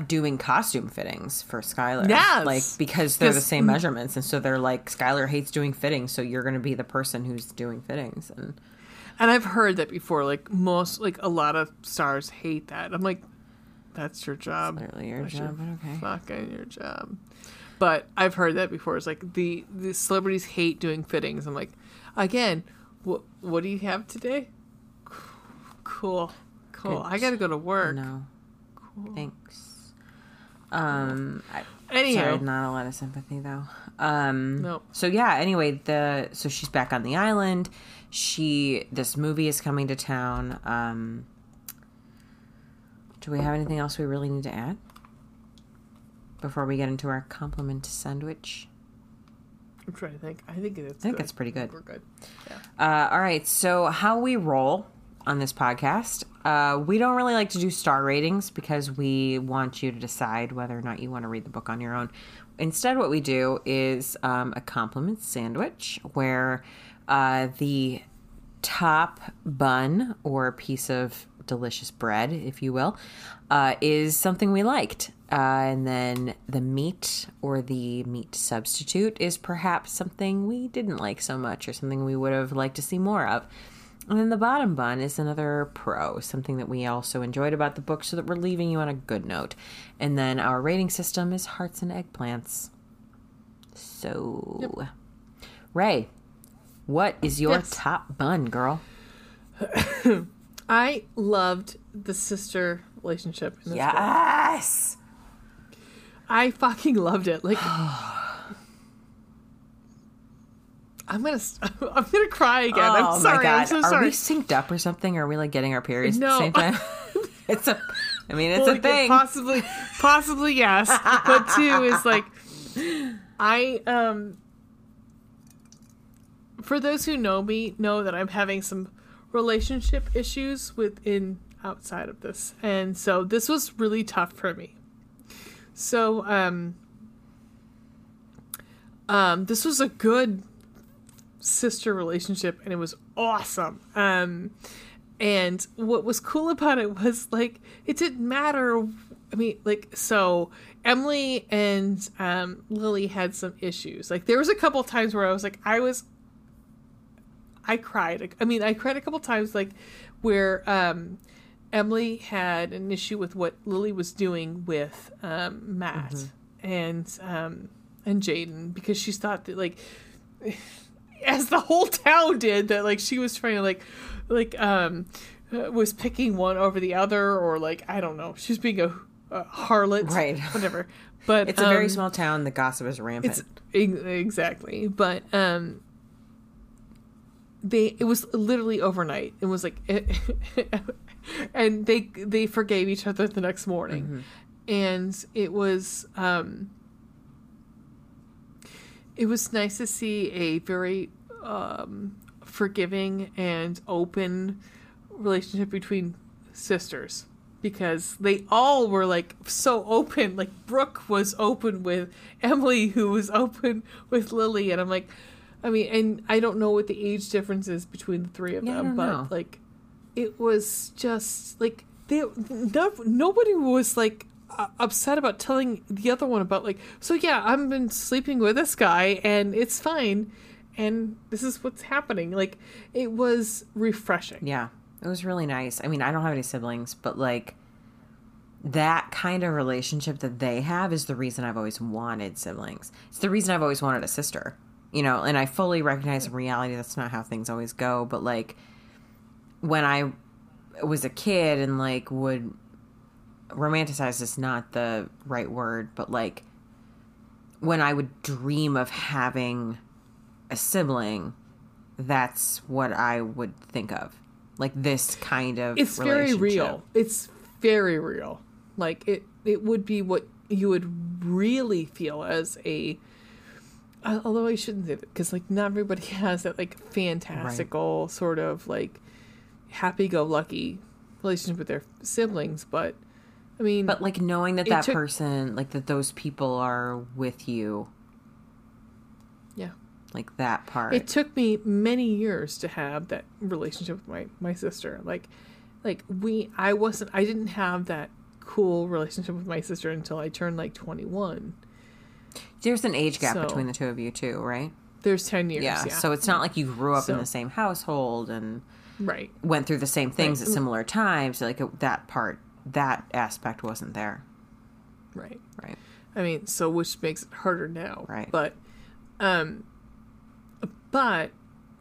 doing costume fittings for Skylar. Yes! Because they're the same measurements, and so they're like, Skylar hates doing fittings, so you're going to be the person who's doing fittings, And I've heard that before, a lot of stars hate that. I'm like, that's your job. Literally your job, but okay. Fucking your job. But I've heard that before. It's like, the celebrities hate doing fittings. I'm like, again, what do you have today? Cool. Good. I gotta go to work. No. Cool. Thanks. Anyhow. Sorry, not a lot of sympathy, though. No. So, yeah, anyway, so she's back on the island. This movie is coming to town. Do we have anything else we really need to add before we get into our compliment sandwich? I'm trying to think. I think that's pretty good. We're good. Yeah. All right. So how we roll on this podcast, we don't really like to do star ratings because we want you to decide whether or not you want to read the book on your own. Instead, what we do is a compliment sandwich where... the top bun or piece of delicious bread, if you will, is something we liked. And then the meat or the meat substitute is perhaps something we didn't like so much or something we would have liked to see more of. And then the bottom bun is another pro, something that we also enjoyed about the book so that we're leaving you on a good note. And then our rating system is hearts and eggplants. So, yep. Ray. What is your top bun, girl? I loved the sister relationship in this book. Yes! I fucking loved it. Like, I'm gonna cry again. Oh, I'm sorry. My God. I'm so sorry. Are we synced up or something? Are we getting our periods at the same time? It's a thing. Possibly yes. But two is for those who know me, know that I'm having some relationship issues outside of this. And so this was really tough for me. So, this was a good sister relationship and it was awesome. And what was cool about it was it didn't matter I mean, like, so Emily and Lily had some issues. Like, there was a couple of times where I was like, I cried. I mean, I cried a couple of times, like, where Emily had an issue with what Lily was doing with Matt mm-hmm. And Jaden, because she thought that, like, as the whole town did, that, like, she was trying to, like was picking one over the other, or, like, I don't know, she's being a harlot, right? Whatever. But it's a very small town. The gossip is rampant. Exactly. But it was literally overnight. It was like, and they forgave each other the next morning, mm-hmm. and it was nice to see a very forgiving and open relationship between sisters, because they all were, like, so open. Like, Brooke was open with Emily, who was open with Lily, and I'm like, I mean, and I don't know what the age difference is between the three of them, but know. Like, it was just like nobody was like upset about telling the other one about, like, so yeah, I've been sleeping with this guy and it's fine and this is what's happening. Like, it was refreshing. Yeah. It was really nice. I mean, I don't have any siblings, but, like, that kind of relationship that they have is the reason I've always wanted siblings. It's the reason I've always wanted a sister, you know, and I fully recognize in reality that's not how things always go. But, like, when I was a kid and, like, would romanticize is not the right word, but, like, when I would dream of having a sibling, that's what I would think of. Like, this kind of relationship. It's very real. Like, it would be what you would really feel as a... Although I shouldn't say that, because, like, not everybody has that, like, fantastical right. sort of, like, happy-go-lucky relationship with their siblings. But, I mean... But, like, knowing that person... Like, that those people are with you. Yeah. Like, that part. It took me many years to have that relationship with my sister. Like I didn't have that cool relationship with my sister until I turned, like, 21. There's an age gap between the two of you, too, right? There's 10 years, yeah. So it's not like you grew up in the same household and right. went through the same things right. at similar times. Like, that aspect wasn't there. Right. Right. I mean, so which makes it harder now. Right. But, but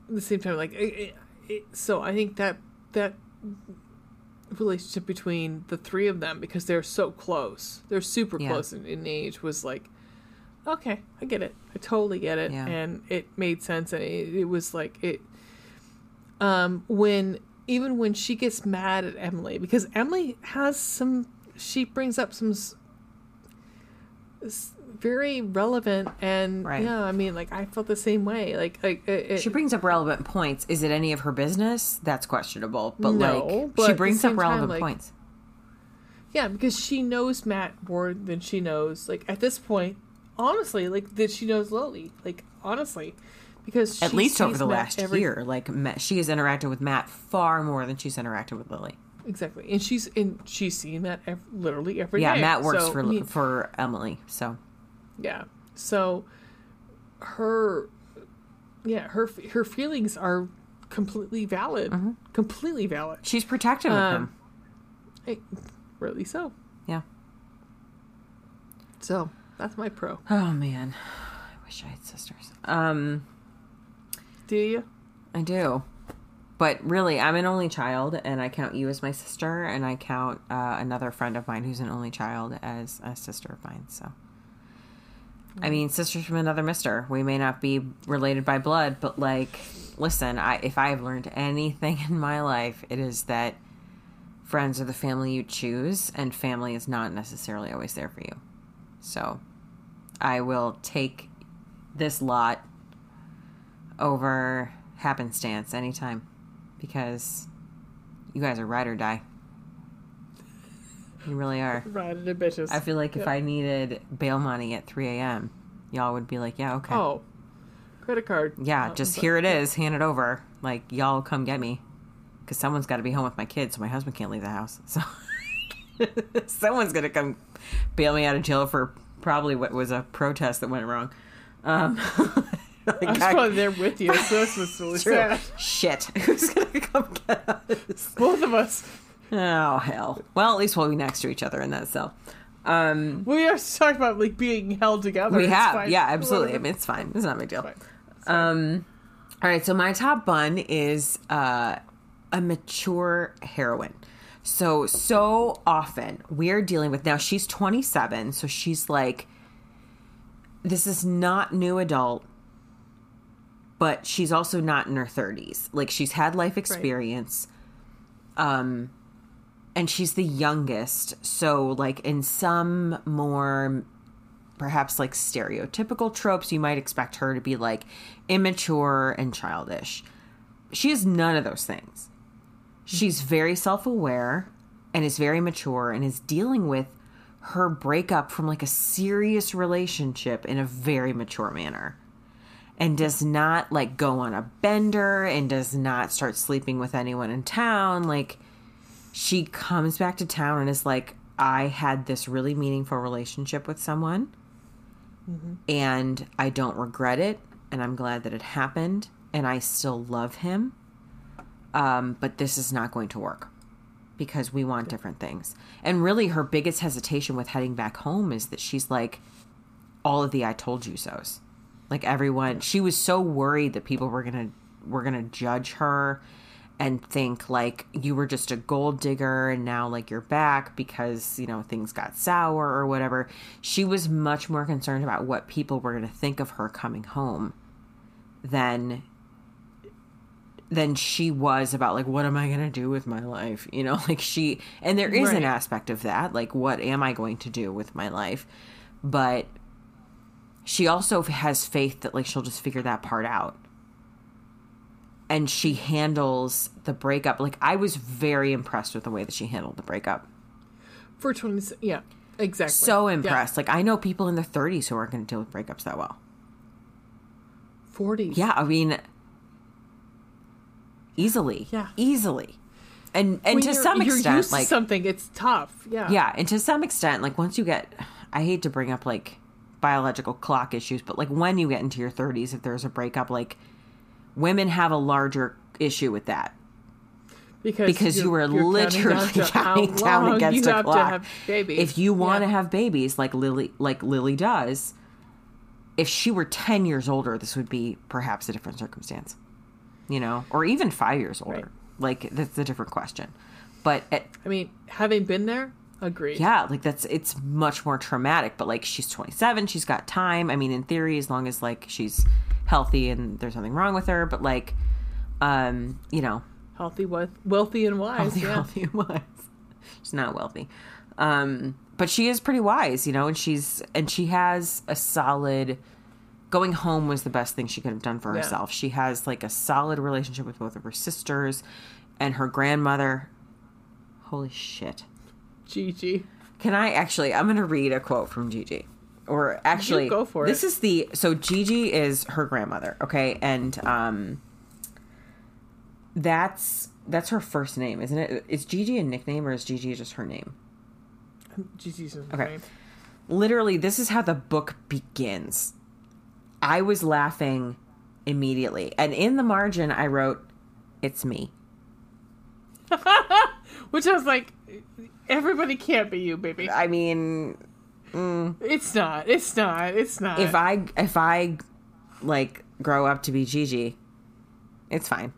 at the same time, like, so I think that relationship between the three of them, because they're so close, they're super yeah. close in age, was like, okay, I get it. I totally get it. Yeah. And it made sense. And it was like it, even when she gets mad at Emily, because Emily has she brings up some very relevant and right. yeah, I mean, like, I felt the same way. Like she brings up relevant points. Is it any of her business? That's questionable. But but she brings up relevant points. Yeah, because she knows Matt more than she knows. Like, at this point, honestly, like, that she knows Lily. Like, honestly, because at least over the last year, like, she has interacted with Matt far more than she's interacted with Lily. Exactly, and she's seen Matt literally every day. Yeah, Matt works for Emily, so. Yeah. So her feelings are completely valid. Mm-hmm. Completely valid. She's protective of him. Really so. Yeah. So that's my pro. Oh, man. I wish I had sisters. Do you? I do. But really, I'm an only child, and I count you as my sister, and I count another friend of mine who's an only child as a sister of mine, so. I mean, sisters from another mister. We may not be related by blood, but, like, listen, if I've learned anything in my life, it is that friends are the family you choose, and family is not necessarily always there for you. So I will take this lot over happenstance anytime, because you guys are ride or die. You really are. Right, they're bitches. I feel like if I needed bail money at 3 a.m., y'all would be like, yeah, okay. Oh, credit card. Yeah, just here it is. Hand it over. Like, y'all come get me. Because someone's got to be home with my kids, so my husband can't leave the house. So Someone's going to come bail me out of jail for probably what was a protest that went wrong. Like, I was probably there with you, so this was really sad. Shit. Who's going to come get us? Both of us. Oh, hell. Well, at least we'll be next to each other in that cell. We have to talk about, like, being held together. We have. Fine. Yeah, absolutely. I mean, it's fine. It's not a big deal. It's fine. It's fine. All right, so my top bun is a mature heroine. So often we're dealing with, now she's 27, so she's like, this is not new adult, but she's also not in her 30s. Like, she's had life experience, right. And she's the youngest. So, like, in some more perhaps, like, stereotypical tropes, you might expect her to be, like, immature and childish. She is none of those things. She's very self-aware and is very mature and is dealing with her breakup from, like, a serious relationship in a very mature manner. And does not, like, go on a bender and does not start sleeping with anyone in town. Like, she comes back to town and is like, I had this really meaningful relationship with someone. Mm-hmm. And I don't regret it. And I'm glad that it happened. And I still love him. But this is not going to work because we want different things. And really her biggest hesitation with heading back home is that she's like, all of the I told you so's. Like, everyone, she was so worried that people were gonna judge her and think, like, you were just a gold digger and now, like, you're back because, you know, things got sour or whatever. She was much more concerned about what people were gonna think of her coming home than she was about, like, what am I gonna do with my life? You know, like, she, and there is an aspect of that, like, what am I going to do with my life? But she also has faith that, like, she'll just figure that part out. And she handles the breakup. Like, I was very impressed with the way that she handled the breakup. For 20, yeah, exactly. So impressed. Yeah. Like, I know people in their 30s who aren't going to deal with breakups that well. 40s. Yeah, I mean, easily. Yeah. Easily. And to some extent, you're used to something, it's tough. Yeah. Yeah, and to some extent, like, once you get, I hate to bring up, like, biological clock issues, but, like, when you get into your 30s, if there's a breakup, like, women have a larger issue with that because you were literally counting down against a clock. If you want to have babies, like Lily does, if she were 10 years older, this would be perhaps a different circumstance, you know, or even 5 years older. Right. Like, that's a different question. But having been there. Agreed. Yeah, like, it's much more traumatic, but, like, she's 27, she's got time. I mean, in theory, as long as, like, she's healthy and there's nothing wrong with her, but, like, you know. Healthy, wealthy and wise. Healthy and wise. She's not wealthy. But she is pretty wise, you know, and she has a solid, going home was the best thing she could have done for herself. She has, like, a solid relationship with both of her sisters and her grandmother. Holy shit. Gigi. Can I actually, I'm going to read a quote from Gigi. Or actually, you go for it. This is so Gigi is her grandmother, okay? And that's her first name, isn't it? Is Gigi a nickname or is Gigi just her name? Gigi's her name. Literally, this is how the book begins. I was laughing immediately. And in the margin, I wrote, it's me. Which I was like, everybody can't be you, baby. I mean, it's not. If I like grow up to be Gigi, it's fine.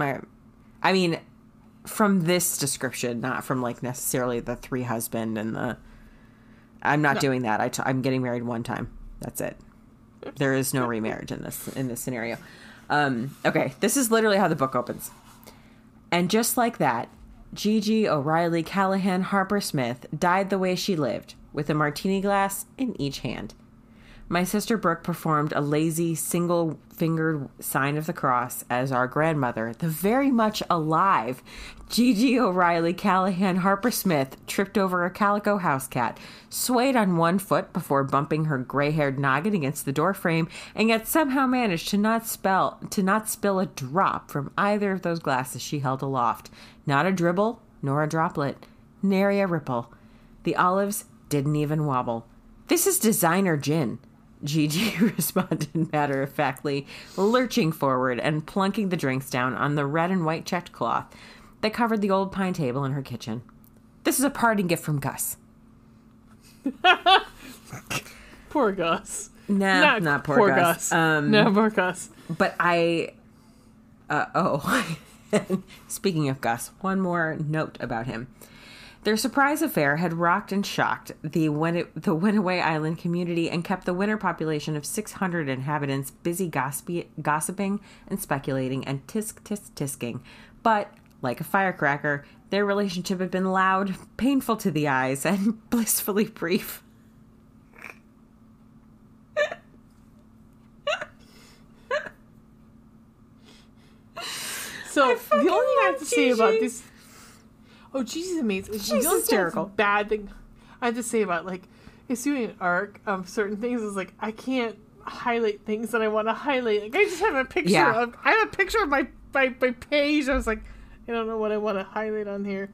I mean, from this description, not from, like, necessarily the three husband and the. I'm not doing that. I'm getting married one time. That's it. There is no remarriage in this scenario. Okay, this is literally how the book opens, and just like that. Gigi O'Reilly Callahan Harper-Smith died the way she lived, with a martini glass in each hand. My sister Brooke performed a lazy, single-fingered sign of the cross as our grandmother, the very much alive Gigi O'Reilly Callahan Harper-Smith, tripped over a calico house cat, swayed on one foot before bumping her gray-haired noggin against the doorframe, and yet somehow managed to not spill a drop from either of those glasses she held aloft. Not a dribble, nor a droplet, nary a ripple. The olives didn't even wobble. This is designer gin, Gigi responded matter-of-factly, lurching forward and plunking the drinks down on the red and white checked cloth that covered the old pine table in her kitchen. This is a parting gift from Gus. Poor Gus. Not poor Gus. No, poor Gus. But I... Speaking of Gus, one more note about him. Their surprise affair had rocked and shocked the Winaway Island community and kept the winter population of 600 inhabitants busy gossiping and speculating and tisking. But, like a firecracker, their relationship had been loud, painful to the eyes, and blissfully brief. So, the only thing I have to say about this... Oh, Gigi's amazing. She's hysterical. The only bad thing I have to say about, like, it's doing an arc of certain things is, like, I can't highlight things that I want to highlight. Like, I just have a picture of... I have a picture of my page. I was like, I don't know what I want to highlight on here.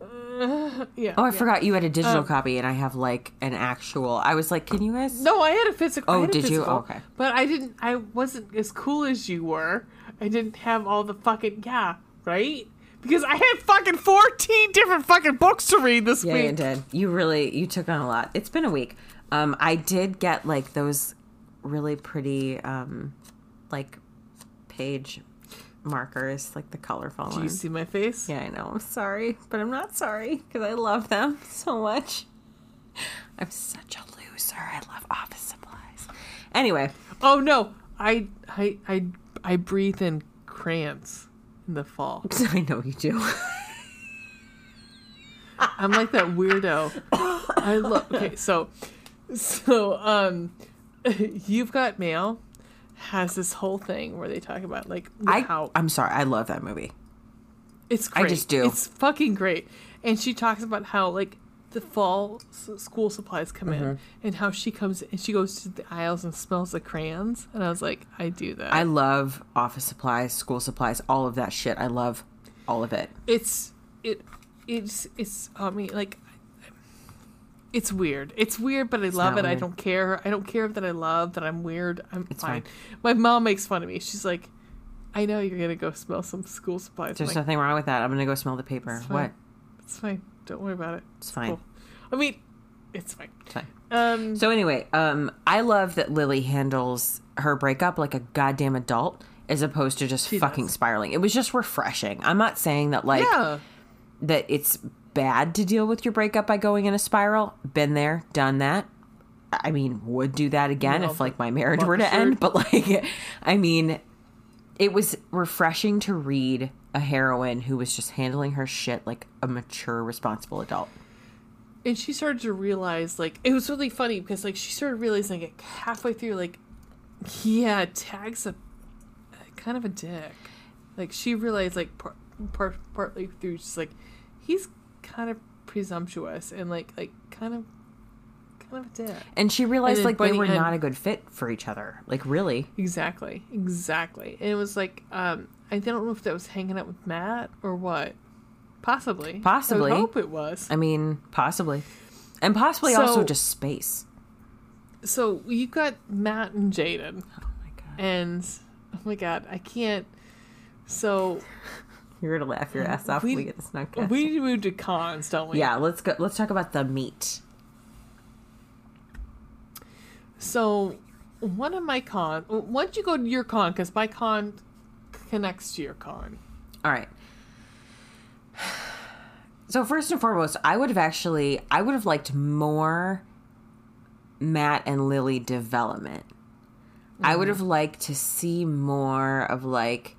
Forgot you had a digital copy, and I have, like, an actual... I was like, can you guys... No, I had a physical. Oh, did you? Okay. But I wasn't as cool as you were. I didn't have all the fucking... Yeah, right? Because I had fucking 14 different fucking books to read this week. Yeah, you did. You took on a lot. It's been a week. I did get, like, those really pretty, like, page markers, like the colorful ones. Do you see my face? Yeah, I know. I'm sorry. But I'm not sorry, because I love them so much. I'm such a loser. I love office supplies. Anyway. Oh, no. I breathe in crayons in the fall. I know you do. I'm like that weirdo. I love... Okay, so You've Got Mail has this whole thing where they talk about, like, how... I'm sorry. I love that movie. It's great. I just do. It's fucking great. And she talks about how, like, the fall school supplies come in, and how she comes and she goes to the aisles and smells the crayons, and I was like, I do that. I love office supplies, school supplies, all of that shit. I love all of it. It's I mean, like, it's weird. It's weird, but I love it. Weird. I don't care. I don't care that I love that I'm weird. It's fine. My mom makes fun of me. She's like, I know you're gonna go smell some school supplies. There's nothing wrong with that. I'm gonna go smell the paper. It's what? It's fine. Don't worry about it. It's fine. Cool. I mean, it's fine. It's fine. So anyway, I love that Lily handles her breakup like a goddamn adult as opposed to just fucking spiraling. It was just refreshing. I'm not saying that, like, that it's bad to deal with your breakup by going in a spiral. Been there, done that. I mean, would do that again if, like, my marriage were to end. But, like, I mean, it was refreshing to read a heroine who was just handling her shit like a mature, responsible adult. And she started to realize, like, it was really funny because, like, she started realizing, like, halfway through, like, yeah, Tag's a kind of a dick. Like, she realized, like, partly through, she's like, he's kind of presumptuous and like kind of a dick. And she realized, and like, they were not a good fit for each other. Like, really, exactly. And it was like, I don't know if that was hanging out with Matt or what. Possibly. I hope it was. I mean, possibly. And possibly also just space. So you got Matt and Jaden. Oh, my God. And, oh, my God, I can't. So. You're going to laugh your ass off. We get the Snugcast. We need to move to cons, don't we? Yeah, let's go. Let's talk about the meat. So one of my cons. Why don't you go to your con? Because my con connects to your con. All right. So first and foremost, I would have liked more Matt and Lily development. Mm-hmm. I would have liked to see more of, like,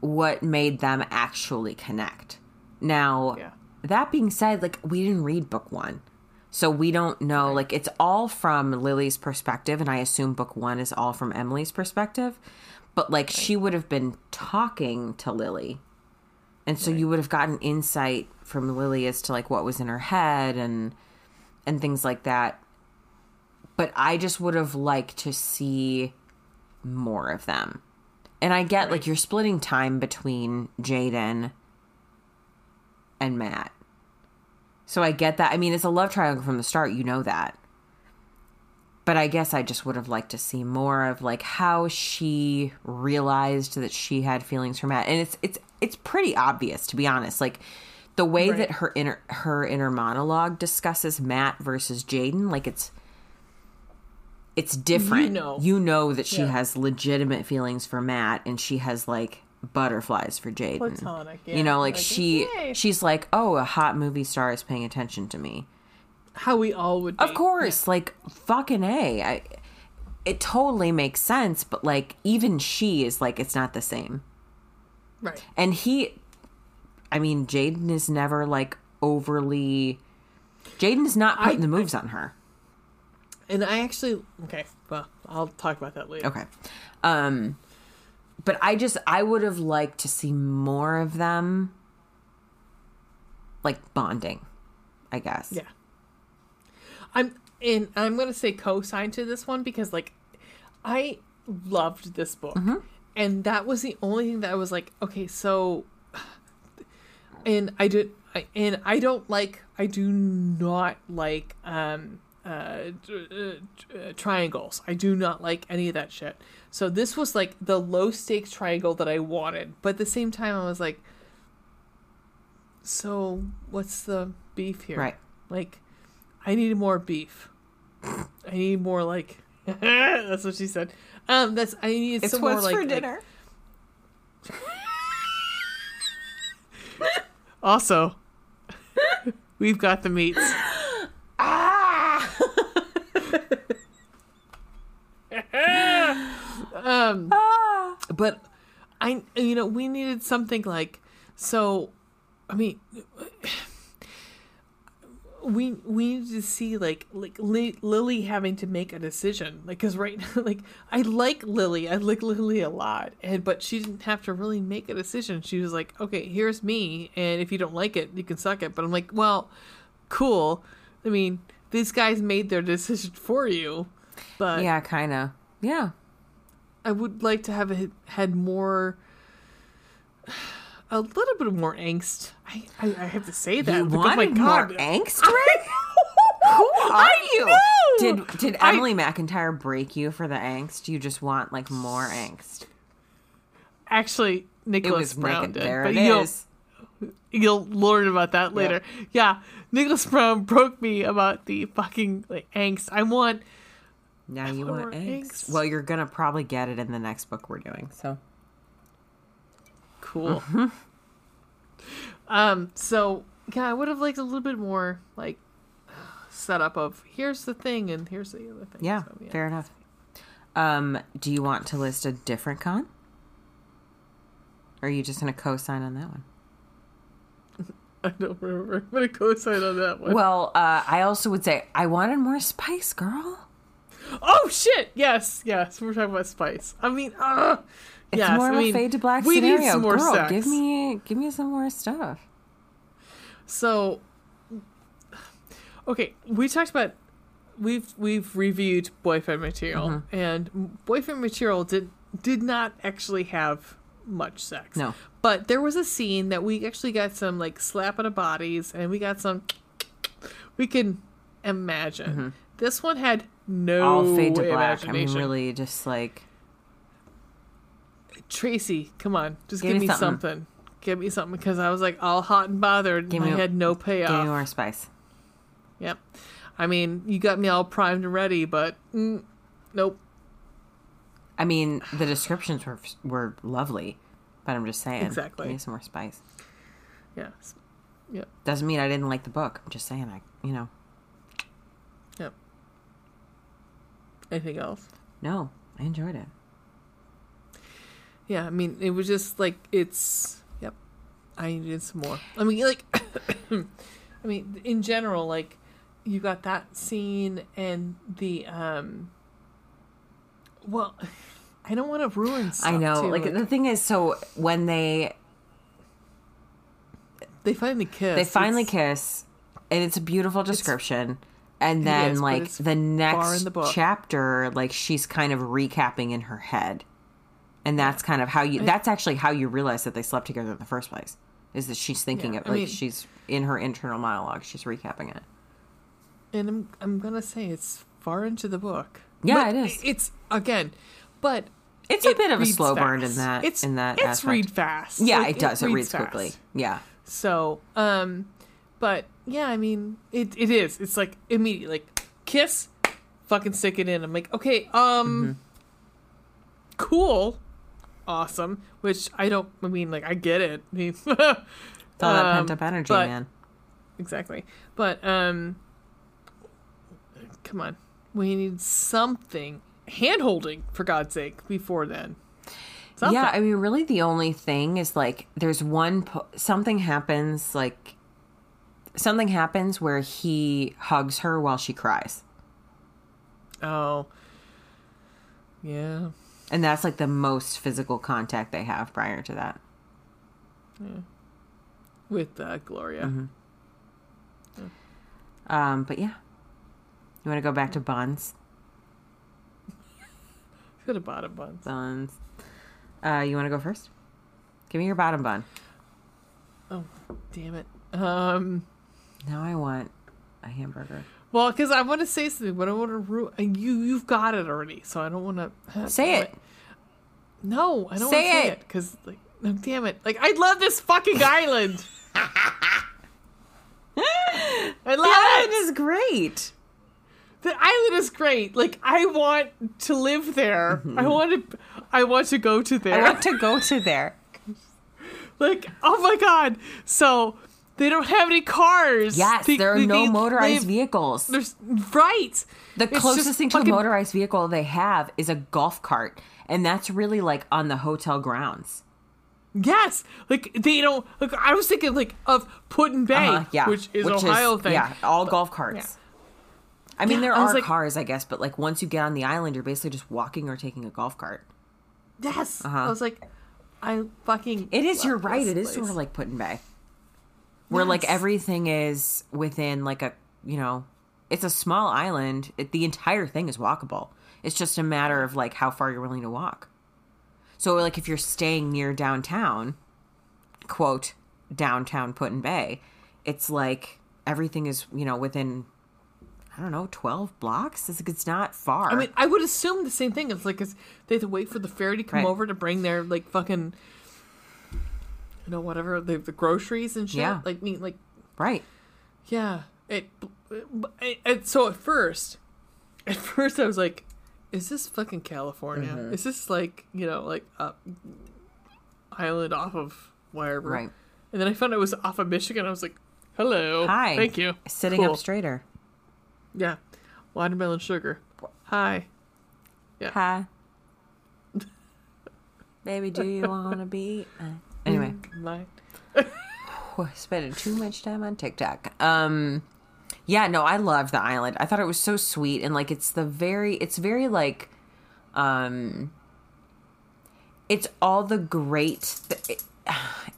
what made them actually connect. Now, that being said, like, we didn't read book one. So we don't know, like, it's all from Lily's perspective, and I assume book one is all from Emily's perspective. But, like, she would have been talking to Lily. And so you would have gotten insight from Lily as to, like, what was in her head and things like that. But I just would have liked to see more of them. And I get, like, you're splitting time between Jaden and Matt. So I get that. I mean, it's a love triangle from the start. You know that. But I guess I just would have liked to see more of like how she realized that she had feelings for Matt. And it's pretty obvious, to be honest. Like the way that her inner monologue discusses Matt versus Jaden, like it's different. You know that she has legitimate feelings for Matt and she has like butterflies for Jaden. Platonic, yeah. You know, like she's like, "Oh, a hot movie star is paying attention to me." How we all would be. Of course, like, fucking A. It totally makes sense, but, like, even she is like, it's not the same. Right. And Jaden is never, like, overly... Jaden's not putting the moves on her. And I actually... Okay, well, I'll talk about that later. Okay. But I would have liked to see more of them, like, bonding, I guess. Yeah. I'm going to say co-sign to this one because, like, I loved this book. Mm-hmm. And that was the only thing that I was like, okay, so... I do not like triangles. I do not like any of that shit. So this was, like, the low-stakes triangle that I wanted. But at the same time, I was like, so what's the beef here? Right. Like... I need more beef. I need more, like... that's what she said. I need some more, like... It's what's for dinner. Also, we've got the meats. Ah! But, we needed something like... So, I mean... We need to see like Lily having to make a decision, like, because right now, like, I like Lily a lot, but she didn't have to really make a decision. She was like, okay, here's me, and if you don't like it, you can suck it. But I'm like, well, cool. I mean, these guys made their decision for you, but yeah, kind of, yeah. I would like to have had more. A little bit more angst. I have to say that. You wanted more angst, Rick? Who are you? Did Emily McIntyre break you for the angst? You just want, like, more angst. Actually, Nicholas Brown did. There it is. You'll learn about that later. Yep. Yeah, Nicholas Brown broke me about the fucking, like, angst. Now you want angst. Well, you're going to probably get it in the next book we're doing, so... Cool. Mm-hmm. So yeah, I would have liked a little bit more, like, setup of here's the thing and here's the other thing. Yeah, so, yeah. Fair enough. Do you want to list a different con? Or are you just gonna co-sign on that one? I don't remember. I'm gonna co-sign on that one. Well, I also would say I wanted more spice, girl. Oh shit! Yes. We're talking about spice. I mean, it's more of a fade to black scenario. We need some more sex. Give me some more stuff. So, okay, we talked about we've reviewed boyfriend material, mm-hmm. and boyfriend material did not actually have much sex. No, but there was a scene that we actually got some, like, slap on the bodies, and we got some. We can imagine mm-hmm. this one had no all fade to black. I'm really just like. Tracy, come on, just give me something. Give me something, because I was, like, all hot and bothered, and I had no payoff. Give me more spice. Yep. I mean, you got me all primed and ready, but nope. I mean, the descriptions were lovely, but I'm just saying, exactly. Give me some more spice. Yes. Yep. Doesn't mean I didn't like the book. I'm just saying, I. Yep. Anything else? No, I enjoyed it. Yeah, I mean, it was just, like, it's... Yep. I needed some more. I mean, like... I mean, in general, like, you got that scene and the, Well, I don't want to ruin stuff, I know. Too. Like, the thing is, so, when they... They finally kiss. And it's a beautiful description. And then, like, the next chapter, like, she's kind of recapping in her head. And that's kind of how you realize that they slept together in the first place. is that she's thinking it, like, I mean, she's in her internal monologue, she's recapping it. And I'm gonna say it's far into the book. Yeah, but it is. It's again, but it's a bit of a slow burn in that. It's read fast. Yeah, like, it does. It reads quickly. Yeah. So, but yeah, I mean, it is. It's like immediate, like kiss, fucking stick it in. I'm like, okay, cool, awesome. Which I don't. I mean, like, I get it. It's all that pent up energy, man. Exactly. But come on, we need something. Hand-holding, for God's sake, before then. Something. Yeah, I mean, really the only thing is, like, there's one... Something happens where he hugs her while she cries. Oh. Yeah. And that's, like, the most physical contact they have prior to that. Yeah. With Gloria. Mm-hmm. Yeah. But, yeah. You want to go back to Bonds? Could have bottom buns. Buns. You want to go first? Give me your bottom bun. Oh, damn it. Now I want a hamburger. Well, because I want to say something, but I want to ruin... You've got it already, so I don't want to... Say it. No, I don't want to say it. Because, like, no, damn it. Like, I love this fucking island. The island is great. The island is great. Like, I want to live there. Mm-hmm. I want to go to there. Like, oh my God. So they don't have any cars. Yes, there are no motorized vehicles. There's right. The closest thing to a motorized vehicle they have is a golf cart. And that's really, like, on the hotel grounds. Yes. Like, they don't. Like, I was thinking, like, of Put-in Bay, which is an Ohio thing. Yeah, golf carts. Yeah. I mean, there are cars, I guess, but, like, once you get on the island, you're basically just walking or taking a golf cart. Yes. Uh-huh. I was like, I fucking... It is, you're right. It is sort of like Put-in Bay. Where, like, everything is within, like, a, you know, it's a small island. The entire thing is walkable. It's just a matter of, like, how far you're willing to walk. So, like, if you're staying near downtown, quote, downtown Put-in Bay, it's like everything is, you know, within... I don't know, 12 blocks? It's not far. I mean, I would assume the same thing. It's like they have to wait for the ferry to come over to bring their, like, fucking, you know, whatever, the groceries and shit. Yeah. Like, I mean, like... Right. Yeah. So at first I was like, is this fucking California? Mm-hmm. Is this, like, you know, like, island off of wherever? Right. And then I found it was off of Michigan. I was like, hello. Hi. Thank you. Sitting up straighter. Yeah. Watermelon sugar. Hi. Yeah. Hi. Baby, do you want to be... Anyway. Spending too much time on TikTok. Yeah, no, I loved the island. I thought it was so sweet. And, like, it's very, like... It's all the great...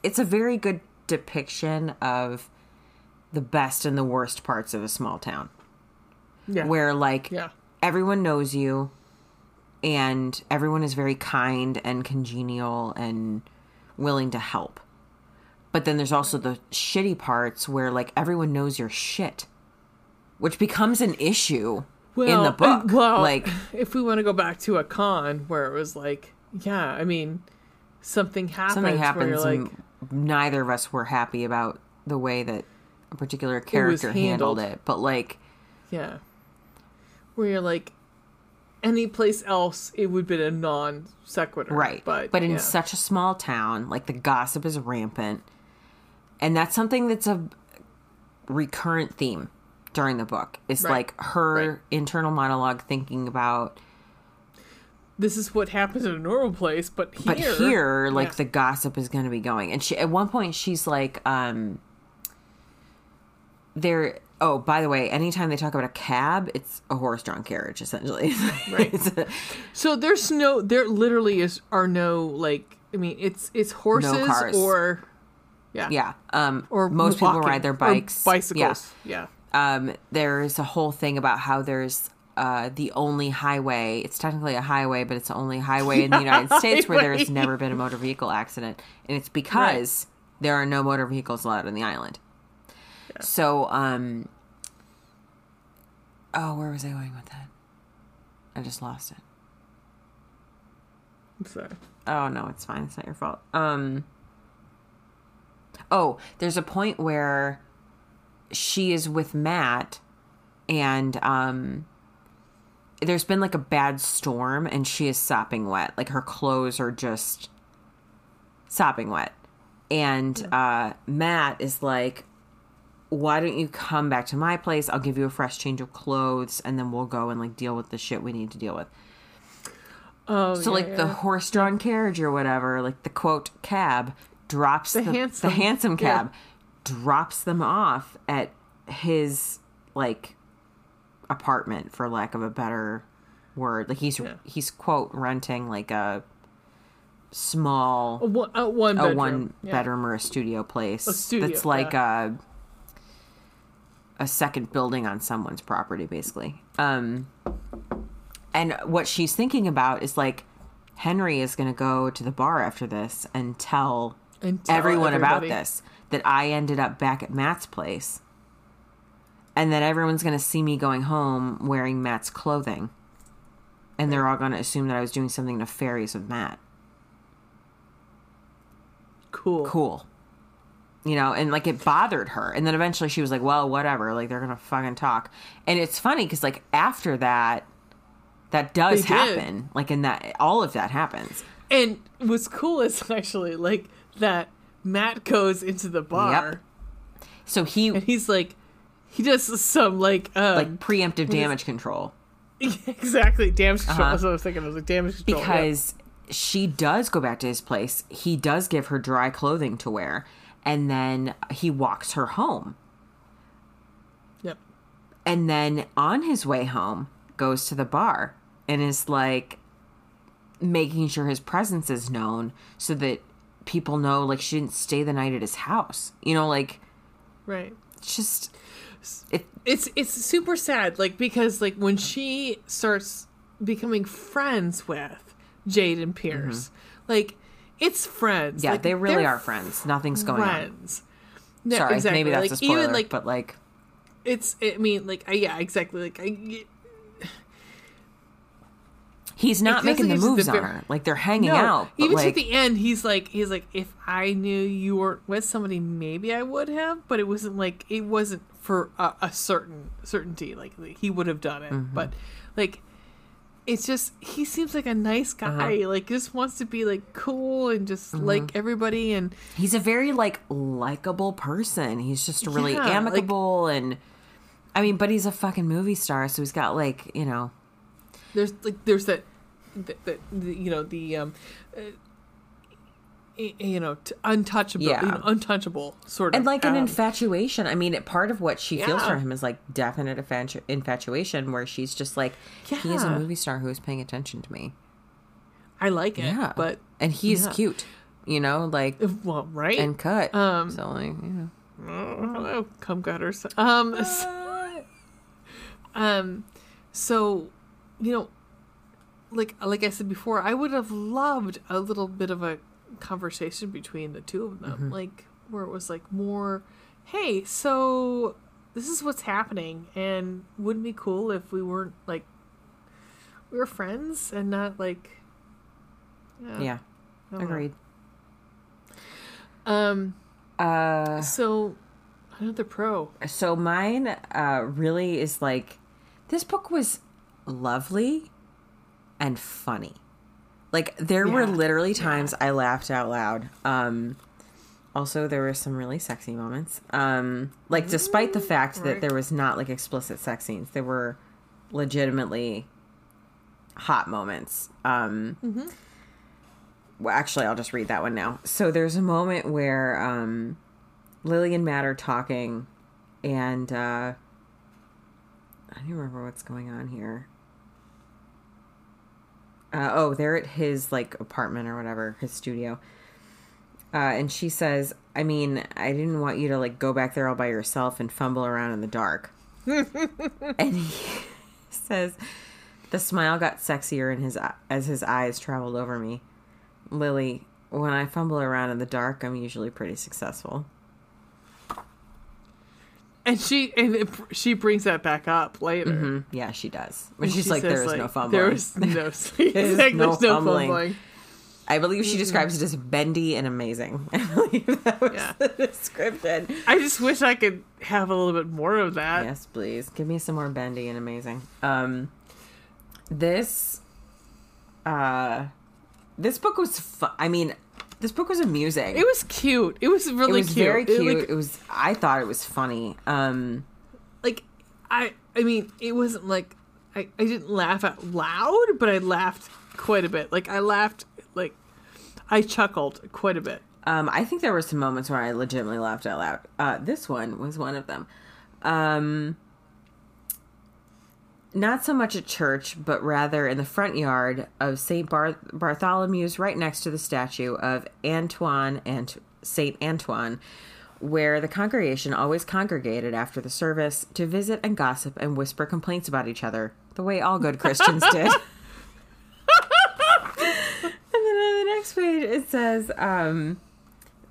It's a very good depiction of the best and the worst parts of a small town. Yeah. Where, like, everyone knows you and everyone is very kind and congenial and willing to help. But then there's also the shitty parts where, like, everyone knows your shit, which becomes an issue in the book. Well, like, if we want to go back to a con where it was like, yeah, I mean, something happens where, like, neither of us were happy about the way that a particular character handled it. But, like... Yeah. Where you're like, any place else, it would have been a non sequitur. Right. But in such a small town, like, the gossip is rampant. And that's something that's a recurrent theme during the book. It's like her internal monologue thinking about... This is what happens in a normal place, but here, like, the gossip is going to be going. And she, at one point, she's like, Oh, by the way, anytime they talk about a cab, it's a horse-drawn carriage, essentially. Right. So there literally are no, like, I mean, it's horses, no cars. Or... Yeah. Yeah. Or most people ride their bikes. Or bicycles. Yeah. There's a whole thing about how there's the only highway. It's technically a highway, but it's the only highway in the United States where there's never been a motor vehicle accident. And it's because there are no motor vehicles allowed on the island. Yeah. So, oh, where was I going with that? I just lost it. I'm sorry. Oh, no, it's fine. It's not your fault. Oh, there's a point where she is with Matt and, there's been like a bad storm and she is sopping wet. Like her clothes are just sopping wet. And, Matt is like, why don't you come back to my place? I'll give you a fresh change of clothes and then we'll go and like deal with the shit we need to deal with. Oh, so yeah, like the horse-drawn carriage or whatever, like the quote cab drops the handsome cab drops them off at his like apartment, for lack of a better word. Like he's quote renting like a small one bedroom or a studio place that's like a second building on someone's property basically. And what she's thinking about is, like, Henry is going to go to the bar after this and tell everybody about this. That I ended up back at Matt's place. And that everyone's going to see me going home wearing Matt's clothing. And they're all going to assume that I was doing something nefarious with Matt. Cool. You know, and, like, it bothered her. And then eventually she was like, well, whatever. Like, they're going to fucking talk. And it's funny because, like, after that... That does happen. Like, in that, all of that happens. And what's cool is actually, like, that Matt goes into the bar. Yep. So he's like, he does some, like preemptive damage control. Exactly. Damage control. That's what I was thinking. I was like, damage control. Because she does go back to his place. He does give her dry clothing to wear. And then he walks her home. Yep. And then on his way home, goes to the bar. And is like making sure his presence is known so that people know, like, she didn't stay the night at his house. You know, like, right? Just it's super sad, like, because like when she starts becoming friends with Jaden Pierce, like it's friends. Yeah, like, they really are friends. Nothing's going on. No, sorry, exactly. Maybe that's like, a spoiler, even, like, but like it's. I mean, like, yeah, exactly. Like he's not making the moves on her. Like, they're hanging out. Even to the end, he's like, if I knew you weren't with somebody, maybe I would have. But it wasn't for a certainty. Like, he would have done it. Mm-hmm. But, like, it's just, he seems like a nice guy. Uh-huh. Like, just wants to be, like, cool and just like everybody. And he's a very, like, likable person. He's just really amicable. Like, and, I mean, but he's a fucking movie star. So he's got, like, you know. There's untouchable, untouchable sort of. And like an infatuation. I mean, part of what she feels for him is like definite infatuation where she's just like, he is a movie star who is paying attention to me. I like it. Yeah. But. And he's cute, you know, like. Well, right. And cut. So like, oh, cum gutters. So. You know, like I said before, I would have loved a little bit of a conversation between the two of them, like where it was like more, hey, so this is what's happening, and wouldn't it be cool if we weren't like we were friends and not like agreed. So another pro. So mine really is like this book was lovely and funny. Like there were literally times I laughed out loud. Also there were some really sexy moments. Like despite the fact that there was not like explicit sex scenes, there were legitimately hot moments. Well, actually I'll just read that one now. So there's a moment where Lily and Matt are talking and I don't remember what's going on here. They're at his, like, apartment or whatever, his studio. And she says, I mean, I didn't want you to, like, go back there all by yourself and fumble around in the dark. And he says, the smile got sexier in his as his eyes traveled over me. Lily, When I fumble around in the dark, I'm usually pretty successful. And she brings that back up later. Mm-hmm. Yeah, she does. When she's like, there is no fumbling. There is no sleep. There's no fumbling. I believe she describes it as bendy and amazing. I believe that was the description. I just wish I could have a little bit more of that. Yes, please. Give me some more bendy and amazing. This book was fun. I mean, this book was amusing. It was cute. It was really cute. It was very cute. It was. I thought it was funny. I mean, it wasn't like I didn't laugh out loud, but I laughed quite a bit. Like I laughed. Like, I chuckled quite a bit. I think there were some moments where I legitimately laughed out loud. This one was one of them. Not so much at church, but rather in the front yard of St. Bartholomew's, right next to the statue of Antoine and St. Antoine, where the congregation always congregated after the service to visit and gossip and whisper complaints about each other, the way all good Christians did. Page, it says,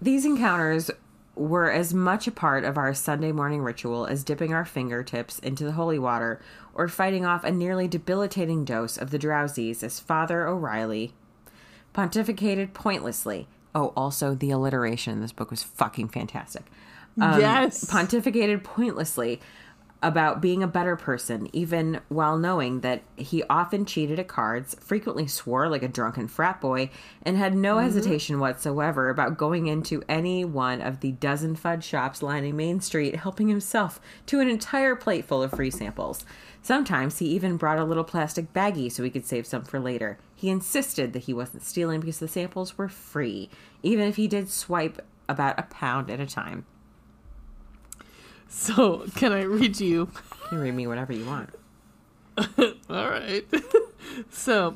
these encounters were as much a part of our Sunday morning ritual as dipping our fingertips into the holy water or fighting off a nearly debilitating dose of the drowsies as Father O'Reilly pontificated pointlessly. Oh, also the alliteration in this book was fucking fantastic. Yes. Pontificated pointlessly about being a better person, even while knowing that he often cheated at cards, frequently swore like a drunken frat boy, and had no hesitation whatsoever about going into any one of the dozen fudge shops lining Main Street, helping himself to an entire plate full of free samples. Sometimes he even brought a little plastic baggie so he could save some for later. He insisted that he wasn't stealing because the samples were free, even if he did swipe about a pound at a time. So, can I read you? You can read me whatever you want. All right. So,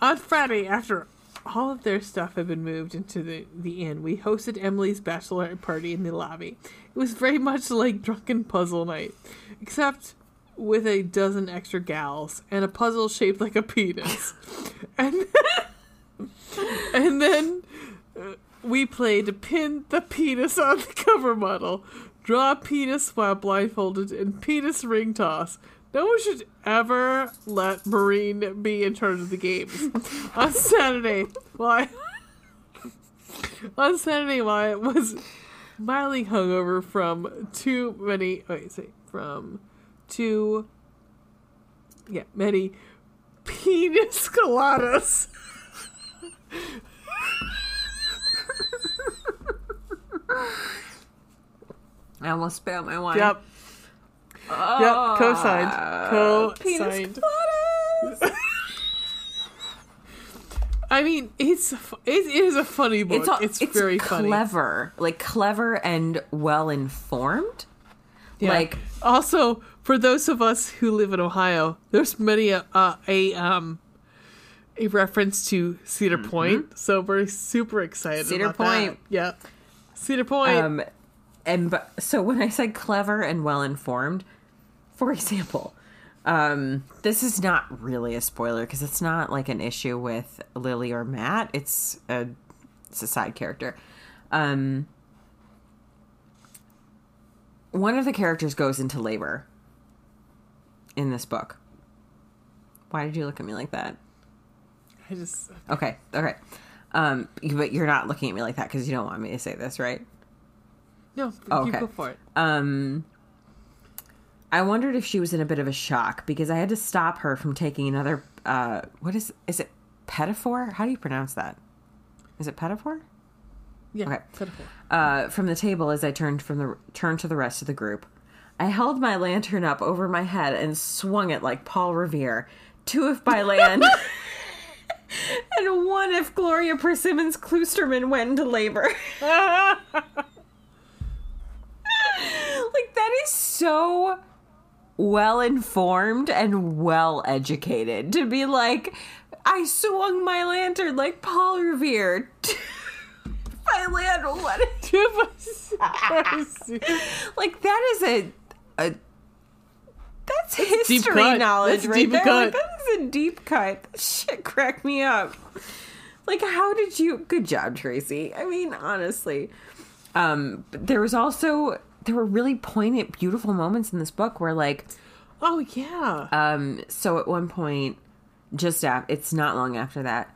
on Friday, after all of their stuff had been moved into the inn, we hosted Emily's bachelorette party in the lobby. It was very much like drunken puzzle night, except with a dozen extra gals and a puzzle shaped like a penis. and then we played Pin the Penis on the Cover Model. Draw a penis while blindfolded, and penis ring toss. No one should ever let Maureen be in charge of the games. On Saturday, while I was mildly hungover from too many penis coladas. I almost spit out my wine. Yep. Yep. Co-signed. Co-signed. I mean, it is a funny book. It's very funny. Clever. Like, clever and well-informed. Yeah. Like, also, for those of us who live in Ohio, there's many a reference to Cedar Point. So we're super excited about Cedar Point. That. Yeah. Cedar Point. So when I said clever and well-informed, for example, this is not really a spoiler because it's not like an issue with Lily or Matt. It's a side character. One of the characters goes into labor in this book. Why did you look at me like that? Okay. But you're not looking at me like that because you don't want me to say this, right? No, you go for it. I wondered if she was in a bit of a shock because I had to stop her from taking another. Is it pedophore? How do you pronounce that? Is it pedophore? Yeah, okay. Pedophore. From the table as I turned to the rest of the group, I held my lantern up over my head and swung it like Paul Revere, two if by land, and one if Gloria Persimmons Kloosterman went into labor. Like, that is so well-informed and well-educated to be like, I swung my lantern like Paul Revere. My lantern, what? Like, that is that's history knowledge right there. Like, that is a deep cut. That shit cracked me up. Like, how did you... Good job, Tracy. I mean, honestly. But there was also... There were really poignant, beautiful moments in this book where, like... Oh, yeah. So at one point, just after... It's not long after that.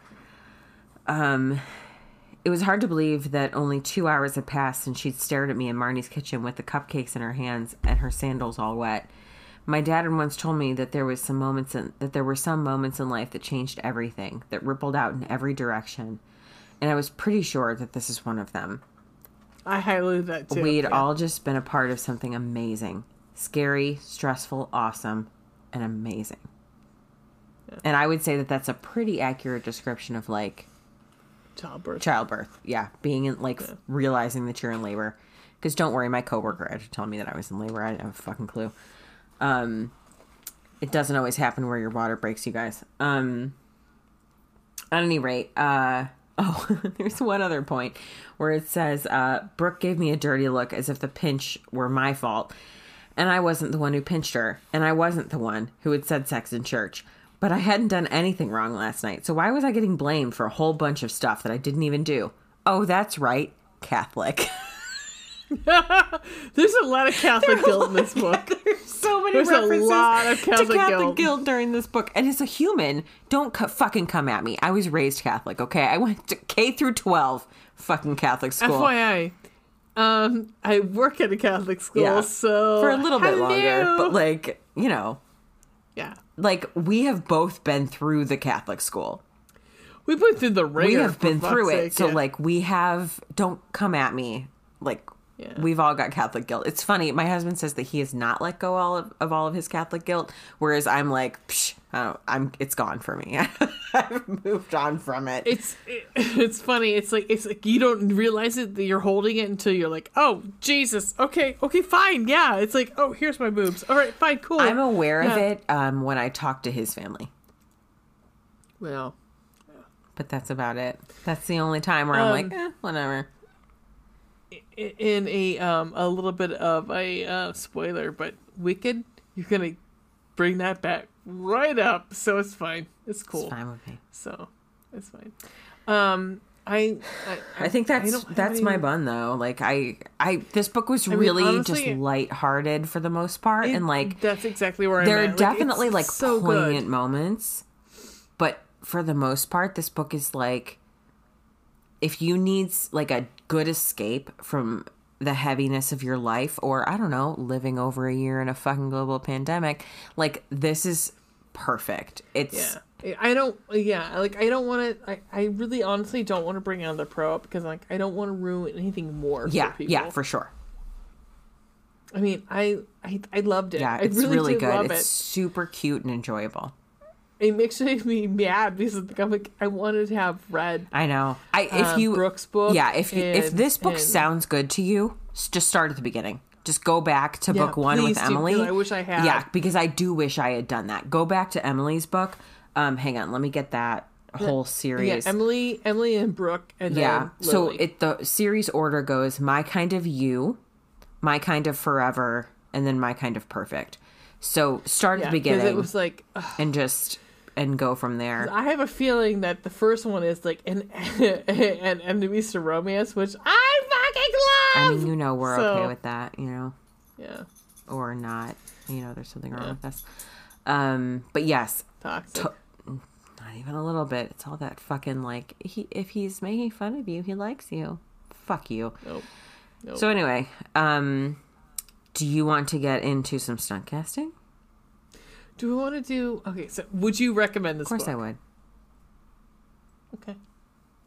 It was hard to believe that only 2 hours had passed since she'd stared at me in Marnie's kitchen with the cupcakes in her hands and her sandals all wet. My dad had once told me that there were some moments in life that changed everything, that rippled out in every direction. And I was pretty sure that this is one of them. I highlighted that too. We'd all just been a part of something amazing. Scary, stressful, awesome, and amazing. Yeah. And I would say that that's a pretty accurate description of, like, childbirth, yeah, being in, like, yeah, realizing that you're in labor. Because don't worry, my coworker had to tell me that I was in labor. I didn't have a fucking clue. It doesn't always happen where your water breaks, you guys. At any rate, there's one other point where it says, Brooke gave me a dirty look as if the pinch were my fault, and I wasn't the one who pinched her, and I wasn't the one who had said sex in church. But I hadn't done anything wrong last night, so why was I getting blamed for a whole bunch of stuff that I didn't even do? Oh, that's right, Catholic. There's a lot of Catholic guilt in this book. There's so many references to Catholic guilt during this book. And as a human, don't fucking come at me. I was raised Catholic, okay? I went to K through 12 fucking Catholic school. FYI, I work at a Catholic school, yeah, so... For a little bit longer, but, like, you know... Yeah. Like, we have both been through the Catholic school. We've been through the ringer. We have been through it. So, yeah, like, we have... Don't come at me. Like, yeah, we've all got Catholic guilt. It's funny. My husband says that he has not let go of all of his Catholic guilt, whereas I'm like, psh, it's gone for me. I've moved on from it. It's funny. It's like you don't realize it that you're holding it until you're like, oh, Jesus. Okay, fine. Yeah. It's like, oh, here's my boobs. All right, fine, cool. I'm aware of it when I talk to his family. Well. But that's about it. That's the only time where I'm like, whatever. In a little bit of a spoiler, but Wicked, you're going to bring that back right up, so it's fine. It's cool. It's fine with me. So, it's fine. I think that's my bun, though. Like, I this book was really honestly, just lighthearted for the most part, and, like... That's exactly where I'm at. There are definitely, like, so poignant moments, but for the most part, this book is, like... If you need, like, a good escape from the heaviness of your life or, I don't know, living over a year in a fucking global pandemic, like, this is perfect. It's... Yeah. I don't want to... I really honestly don't want to bring another pro up because, like, I don't want to ruin anything more for people. Yeah, for sure. I mean, I loved it. Yeah, it's really good. It's super cute and enjoyable. It makes me mad because I'm like, I wanted to have read. I know. Brooke's book. Yeah. If this book sounds good to you, just start at the beginning. Just go back to book one with Emily. I wish I had. Yeah, because I do wish I had done that. Go back to Emily's book. Hang on, let me get that whole series. Yeah, Emily and Brooke, and then Lily. So the series order goes My Kind of You, My Kind of Forever, and then My Kind of Perfect. So start at the beginning. It was like, and go from there. I have a feeling that the first one is like an enemies to romance, which I fucking love. I mean, you know, we're okay with that, you know, or not. You know, there's something wrong with us. But yes, toxic. Not even a little bit. It's all that fucking like if he's making fun of you, he likes you. Fuck you. Nope. So anyway, do you want to get into some stunt casting? Do we want to do... Okay, so would you recommend this book? Of course I would. Okay.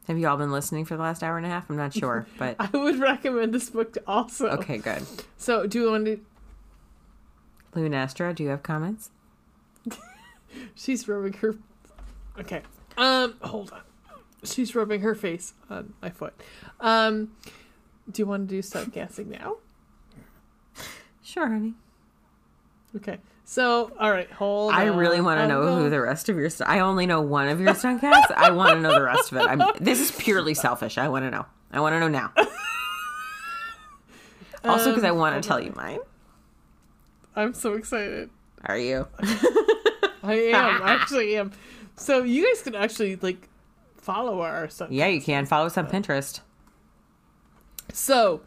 Have you all been listening for the last hour and a half? I'm not sure, but... I would recommend this book also. Okay, good. So, do we want to... Lunastra, do you have comments? She's rubbing her... Okay. Hold on. She's rubbing her face on my foot. Do you want to do stunt casting now? Sure, honey. Okay. So, all right, hold on. I really want to know who the rest of your... I only know one of your stunt casts. I want to know the rest of it. This is purely selfish. I want to know. I want to know now. Also, because I want to tell you mine. I'm so excited. Are you? I am. I actually am. So, you guys can actually, like, follow her or something. Yeah, you can follow us on Pinterest. So,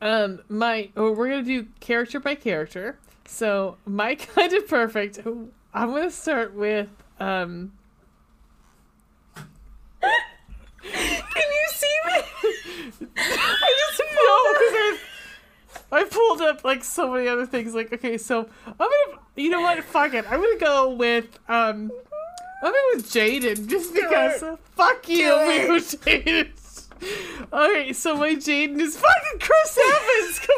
we're going to do character by character. So, My Kind of Perfect. I'm going to start with, Can you see me? I just know, because I pulled up, like, so many other things. Like, okay, so, I'm going to... You know what? Fuck it. I'm going to go with, I'm going with Jaden, just because... Fuck you, we go Jaden. Alright, so my Jaden is fucking Chris Evans! Come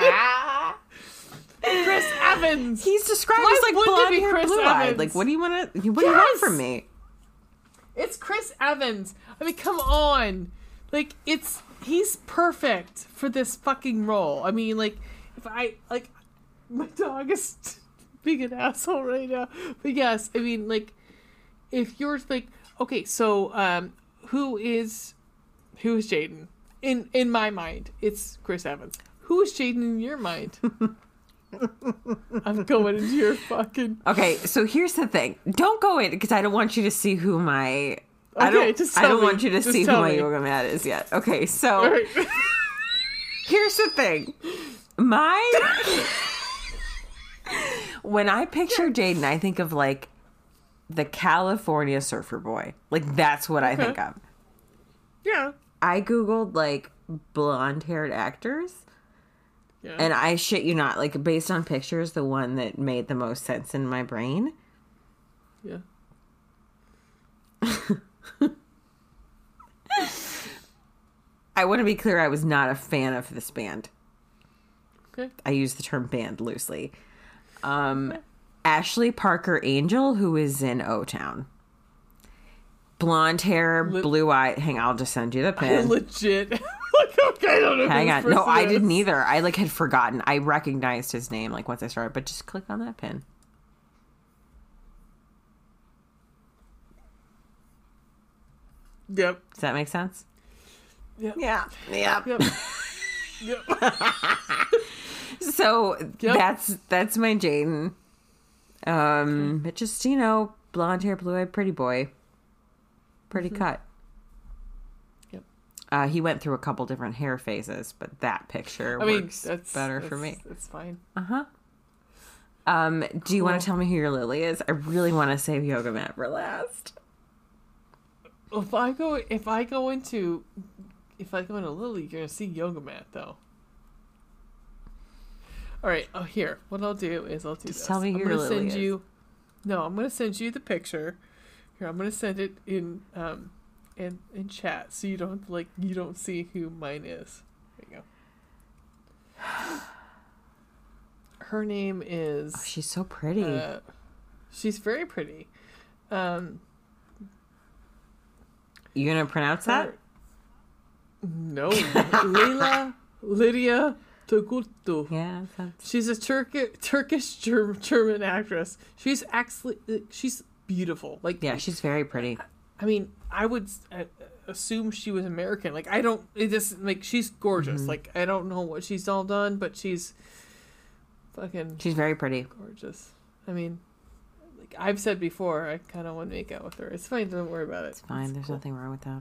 on! Chris Evans! He's described as, like, blonde-haired, blue-eyed. Like, what do you want to... What do you want from me? It's Chris Evans. I mean, come on. Like, he's perfect for this fucking role. I mean, like, if I, like, my dog is being an asshole right now. But yes, I mean, like, if you're like, okay, so, who is Jaden? In my mind, it's Chris Evans. Who is Jaden in your mind? I'm going into your fucking... Okay, so here's the thing. Don't go in, because I don't want you to see who my... Okay, want you to just see who my yoga mat is yet. Okay, so... Right. Here's the thing. When I picture Jaden, I think of, like, the California surfer boy. Like, that's what I think of. Yeah. I Googled, like, blonde-haired actors. Yeah. And I shit you not, like, based on pictures, the one that made the most sense in my brain. Yeah. I want to be clear, I was not a fan of this band. Okay. I use the term band loosely. Ashley Parker Angel, who is in O-Town. Blonde hair, blue eye. Hang on, I'll just send you the pin. I don't know. Hang on. No, I didn't either. I had forgotten. I recognized his name once I started, but just click on that pin. Yep. Does that make sense? Yep. Yeah. Yep. Yep. So that's my Jaden. But just, you know, blonde hair, blue eye, pretty boy. Pretty cut. Yep. He went through a couple different hair phases, but that picture works better for me. It's fine. Uh-huh. Do you want to tell me who your Lily is? I really want to save Yoga Matt for last. If I go into Lily, you're going to see Yoga Matt, though. All right. Oh, here. What I'll do is I'll do this. Just tell me who your Lily is. I'm going to send you the picture. Here, I'm going to send it in chat so you don't you don't see who mine is. There you go. Her name is... Oh, she's so pretty. She's very pretty. You going to pronounce that? No. Leyla Lydia Turgutlu. Yeah. She's a Turkish-German actress. She's actually... She's... beautiful. She's very pretty. I mean, I would assume she was American. She's gorgeous. Mm-hmm. I don't know what she's all done, but she's fucking... She's very pretty. Gorgeous. I mean, I've said before, I kind of want to make out with her. It's fine. Don't worry about it. It's fine. There's nothing wrong with that.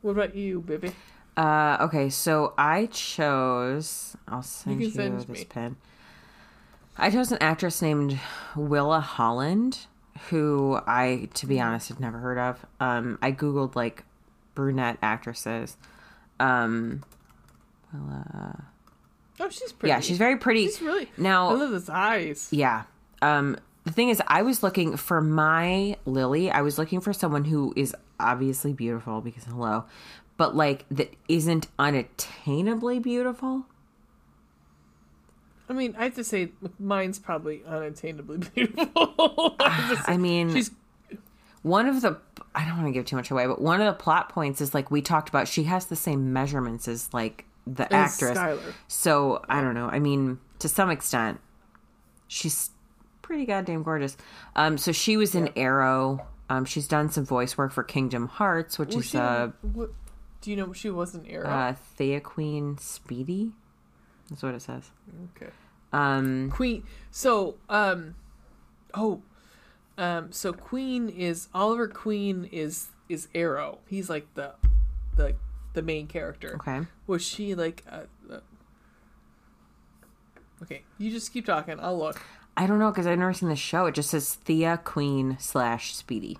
What about you, baby? Okay, so I chose... I'll send you this pen. I chose an actress named Willa Holland, who I, to be honest, had never heard of. I Googled, brunette actresses. Oh, she's pretty. Yeah, she's very pretty. She's really... Now, I love his eyes. Yeah. The thing is, I was looking for my Lily. I was looking for someone who is obviously beautiful, because hello, but, that isn't unattainably beautiful. I mean, I have to say, mine's probably unattainably beautiful. She's... I don't want to give too much away, but one of the plot points is, we talked about, she has the same measurements as, the actress. Skylar. So, I don't know. I mean, to some extent, she's pretty goddamn gorgeous. So she was in Arrow. She's done some voice work for Kingdom Hearts, which is do you know she was in Arrow? Theoqueen Speedy. That's what it says. Okay. Queen. So, Oliver Queen is is Arrow. He's like the main character. Okay. Was she like? Okay, you just keep talking. I'll look. I don't know because I've never seen the show. It just says Thea Queen / Speedy.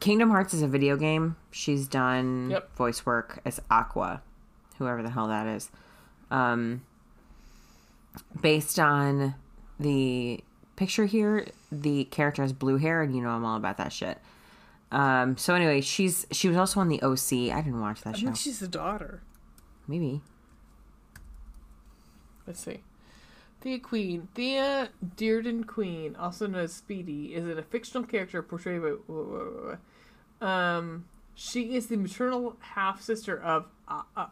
Kingdom Hearts is a video game. She's done voice work as Aqua, whoever the hell that is. Based on the picture here, the character has blue hair, and you know I'm all about that shit. So anyway, she was also on the OC. I didn't watch that show. I think she's the daughter. Maybe. Let's see. Thea Queen. Thea Dearden Queen, also known as Speedy, is a fictional character portrayed by... she is the maternal half-sister of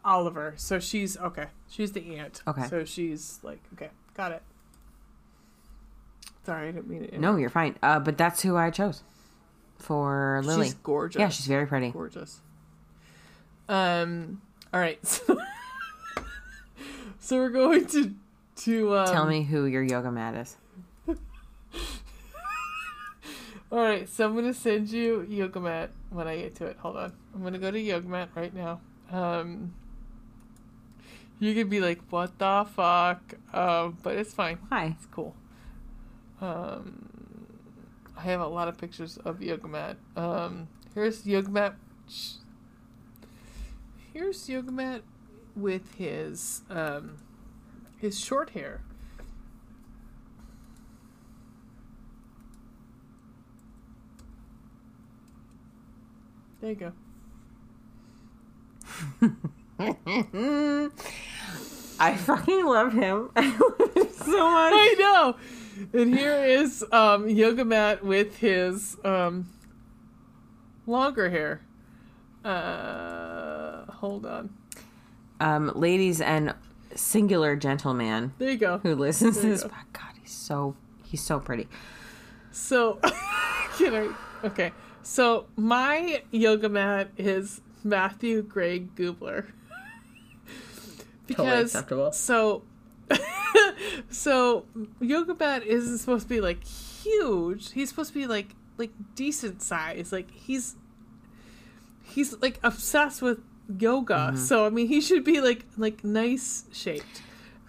Oliver. So she's... Okay. She's the aunt. Okay. So she's like... Okay. Got it. Sorry, I didn't mean to interrupt. No, you're fine. But that's who I chose for Lily. She's gorgeous. Yeah, she's very pretty. Gorgeous. All right. So we're going to... tell me who your yoga mat is. All right, so I'm gonna send you yoga mat when I get to it. Hold on, I'm gonna go to yoga mat right now. You could be like, "What the fuck?" But it's fine. Hi, it's cool. I have a lot of pictures of yoga mat. Here's yoga mat. Here's yoga mat with his short hair. There you go. I fucking love him. I love him so much. I know. And here is Yoga Matt with his longer hair. Hold on. Ladies and singular gentleman. There you go. Who listens to this? Go. God, he's so pretty. So, okay. So my yoga mat is Matthew Gregg Goobler. Totally acceptable. So yoga mat isn't supposed to be like huge. He's supposed to be like decent size. Like he's like obsessed with yoga. Mm-hmm. So I mean he should be like nice shaped.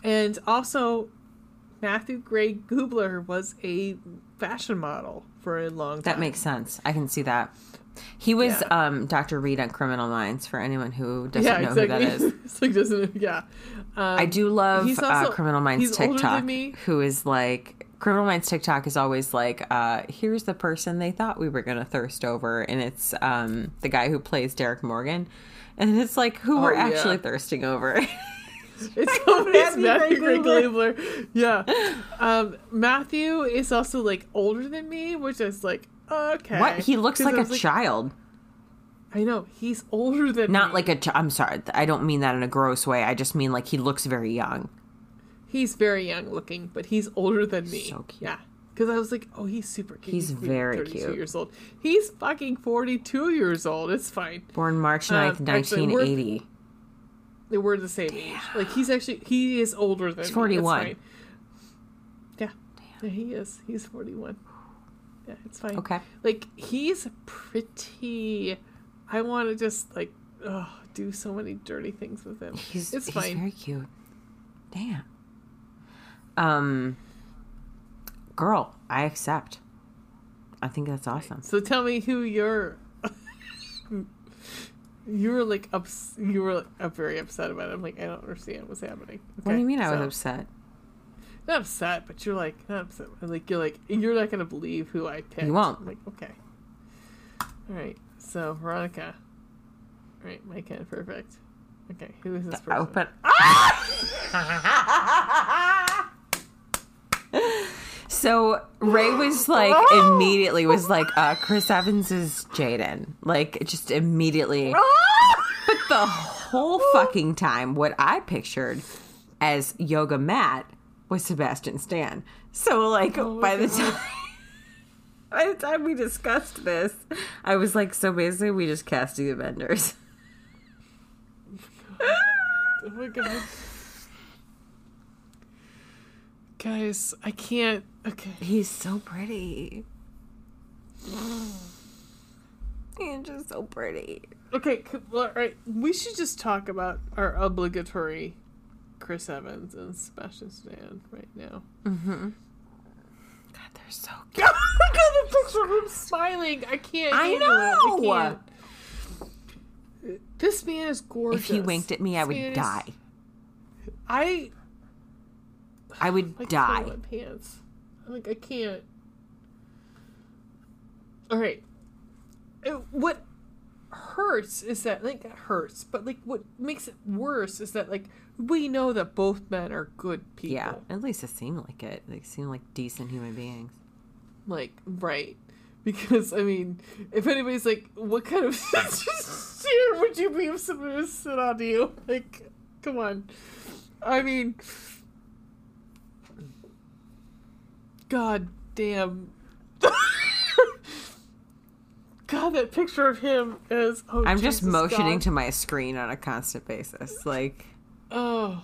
And also Matthew Gregg Goobler was a fashion model for a long time. That makes sense. I can see that. He was Dr. Reed on Criminal Minds for anyone who doesn't know exactly. Who that is. It's like doesn't I do love he's also, Criminal Minds he's TikTok older than me. Who is like Criminal Minds TikTok is always like, here's the person they thought we were gonna thirst over, and it's the guy who plays Derek Morgan. And it's like who we're actually thirsting over. It's Matthew Gregg Goobler. Yeah. Matthew is also like older than me, which is like okay. What? He looks like a child. I know. He's older than me. Not like a I'm sorry. I don't mean that in a gross way. I just mean like he looks very young. He's very young looking, but he's older than me. So cute. Yeah. Because I was like, oh, he's super cute. He's very 32 cute. Years old. He's fucking 42 years old. It's fine. Born March 9th, 1980. Actually, we're the same age. Like, he is older than me. He's 41. Me. Yeah. Damn. Yeah, he is. He's 41. Yeah, it's fine. Okay. Like, he's pretty. I want to just, like, do so many dirty things with him. It's fine. He's very cute. Damn. Girl, I accept. I think that's awesome. So tell me who your you were very upset about it. I'm like, I don't understand what's happening. Okay? What do you mean I was upset? Not upset, but you're like not upset. Like you're not gonna believe who I picked. You won't. I'm like, okay. All right. So Veronica. All right, My Kind of Perfect. Okay, who is this person? Open. Ah! So Ray was like immediately was like Chris Evans is Jaden, like just immediately. But the whole fucking time what I pictured as Yoga Matt was Sebastian Stan. So like by the time we discussed this, I was like, so basically we just cast the Avengers. Oh my god. Guys, I can't. Okay. He's so pretty. You're just so pretty. Okay, well, all right. We should just talk about our obligatory Chris Evans and Sebastian Stan right now. Mm-hmm. God, they're so cute. I got a picture of him smiling. I can't. I know. It. I can't. This man is gorgeous. If he winked at me, I would die. I would die. Pants. Like, I can't. All right. What hurts is that, like, it hurts, but, like, what makes it worse is that, like, we know that both men are good people. Yeah, at least it seemed like it. They seem like decent human beings. Like, right. Because, I mean, if anybody's like, what kind of shit would you be if somebody was sit on to you? Like, come on. I mean, God damn. God, that picture of him is... Oh, I'm Jesus, just motioning God. To my screen on a constant basis. Like... Oh.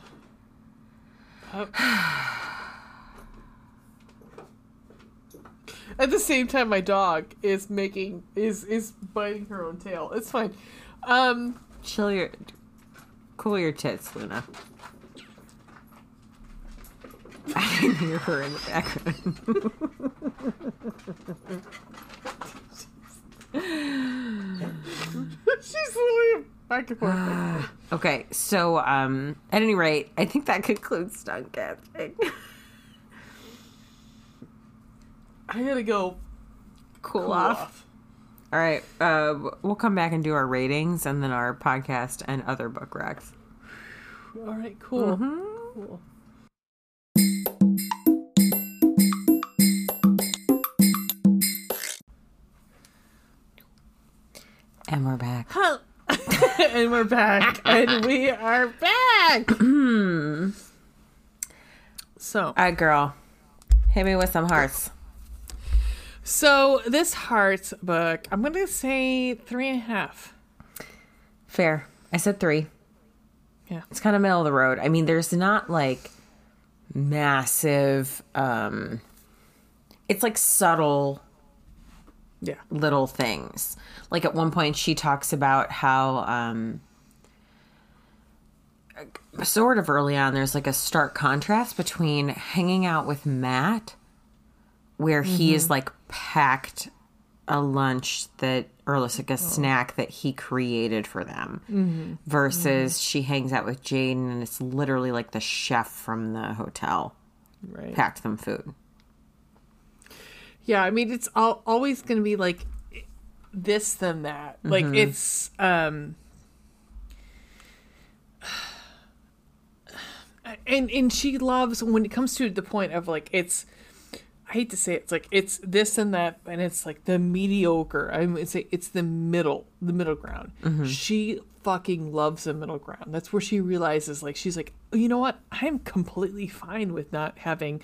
At the same time, my dog is making... Is biting her own tail. It's fine. Chill your... Cool your tits, Luna. I can hear her in the background. She's literally back and forth. Okay, so at any rate, I think that concludes Stuncasting. I gotta go cool off. All right, we'll come back and do our ratings and then our podcast and other book recs. All right, cool. Mm-hmm. Cool. And we're back. Huh. And we're back. And we are back. So. All right, girl. Hit me with some hearts. So this hearts book, I'm going to say 3.5. Fair. I said 3. Yeah. It's kind of middle of the road. I mean, there's not like massive, it's like subtle. Yeah. Little things. Like at one point she talks about how sort of early on there's like a stark contrast between hanging out with Matt where he is like packed a lunch that or like a snack that he created for them versus she hangs out with Jaden and it's literally like the chef from the hotel packed them food. Yeah, I mean, it's always going to be, like, this than that. Like, it's, and she loves, when it comes to the point of, like, it's, I hate to say it, it's, like, it's this and that, and it's, like, the mediocre. I would say it's the middle ground. Mm-hmm. She fucking loves the middle ground. That's where she realizes, like, she's like, oh, you know what? I'm completely fine with not having...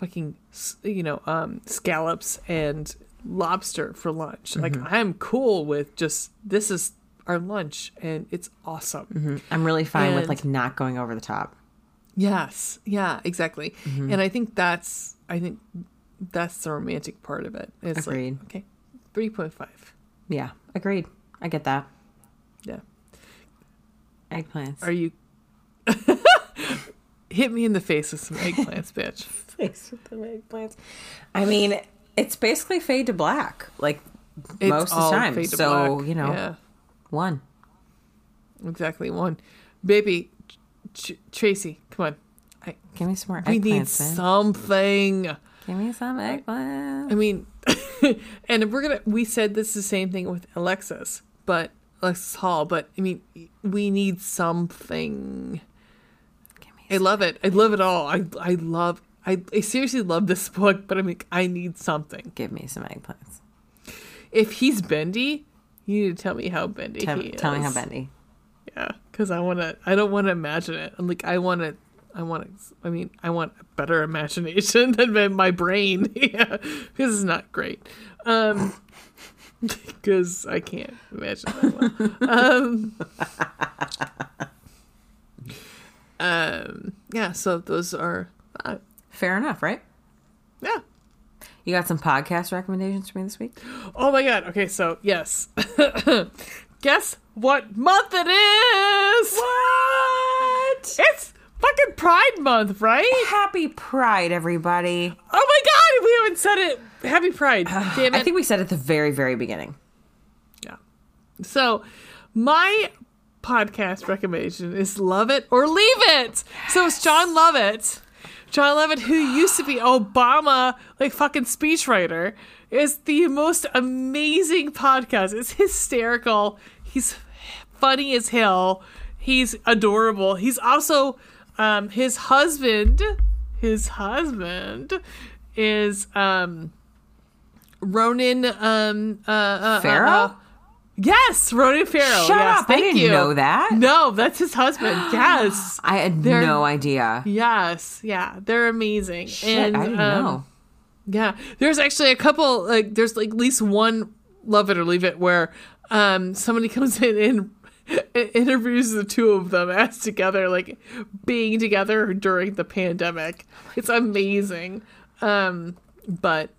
fucking, you know, scallops and lobster for lunch. Like, I'm cool with just, this is our lunch and it's awesome. I'm really fine with like not going over the top. Yes. Yeah, exactly. And I think that's the romantic part of it. It's agreed. Like, okay, 3.5. Yeah. Agreed. I get that. Yeah. Eggplants. Are you... Hit me in the face with some eggplants, bitch. Face with the eggplants. I mean, it's basically fade to black, like it's most of the time. So, black. You know, yeah. 1. Exactly, 1. Baby, Tracy, come on. Give me some more eggplants. We need something. Give me some eggplants. I mean, and we said this is the same thing with Alexis Hall, but I mean, we need something. I love it. I love it all. I seriously love this book, but I mean, I need something. Give me some eggplants. If he's bendy, you need to tell me how bendy he is. Tell me how bendy. Yeah, because I don't want to imagine it. I'm like, I want a better imagination than my brain. Yeah, because it's not great. Because I can't imagine that well. Yeah, so those are... Fair enough, right? Yeah. You got some podcast recommendations for me this week? Oh my god. Okay, so yes. Guess what month it is? What? It's fucking Pride Month, right? Happy Pride, everybody. Oh my god, we haven't said it. Happy Pride. Damn it. I think we said it at the very, very beginning. Yeah. So my podcast recommendation is Love It or Leave It. Yes. So it's John Lovett. John Lovett, who used to be Obama, like, fucking speechwriter, is the most amazing podcast. It's hysterical. He's funny as hell. He's adorable. He's also, his husband is, Ronan, Farrow? Yes, Ronan Farrow. Shut up. Thank you. I didn't know that. No, that's his husband. Yes. I had no idea. Yes. Yeah. They're amazing. Shit, and I didn't know. Yeah. There's actually a couple, like, there's like at least one Love It or Leave It where somebody comes in and interviews the two of them as together, like being together during the pandemic. It's amazing. But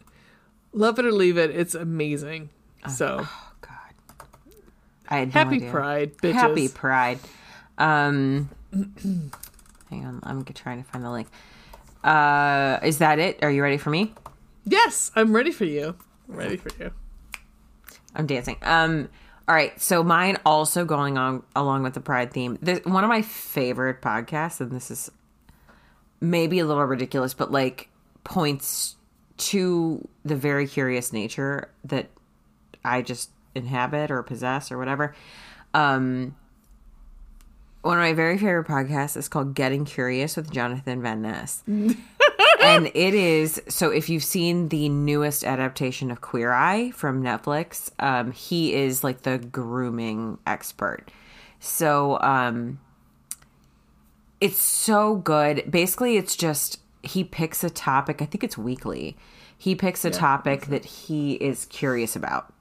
Love It or Leave It, it's amazing. So. I had no idea. Pride, bitches. Happy Pride. Hang on. I'm trying to find the link. Is that it? Are you ready for me? Yes, I'm ready for you. I'm ready for you. I'm dancing. All right. So mine also going on along with the Pride theme. One of my favorite podcasts, and this is maybe a little ridiculous, but like points to the very curious nature that I just inhabit or possess or whatever. One of my very favorite podcasts is called Getting Curious with Jonathan Van Ness. And it is, so if you've seen the newest adaptation of Queer Eye from Netflix, he is like the grooming expert. So it's so good. Basically, it's just, he picks a topic. I think it's weekly. He picks a topic that he is curious about,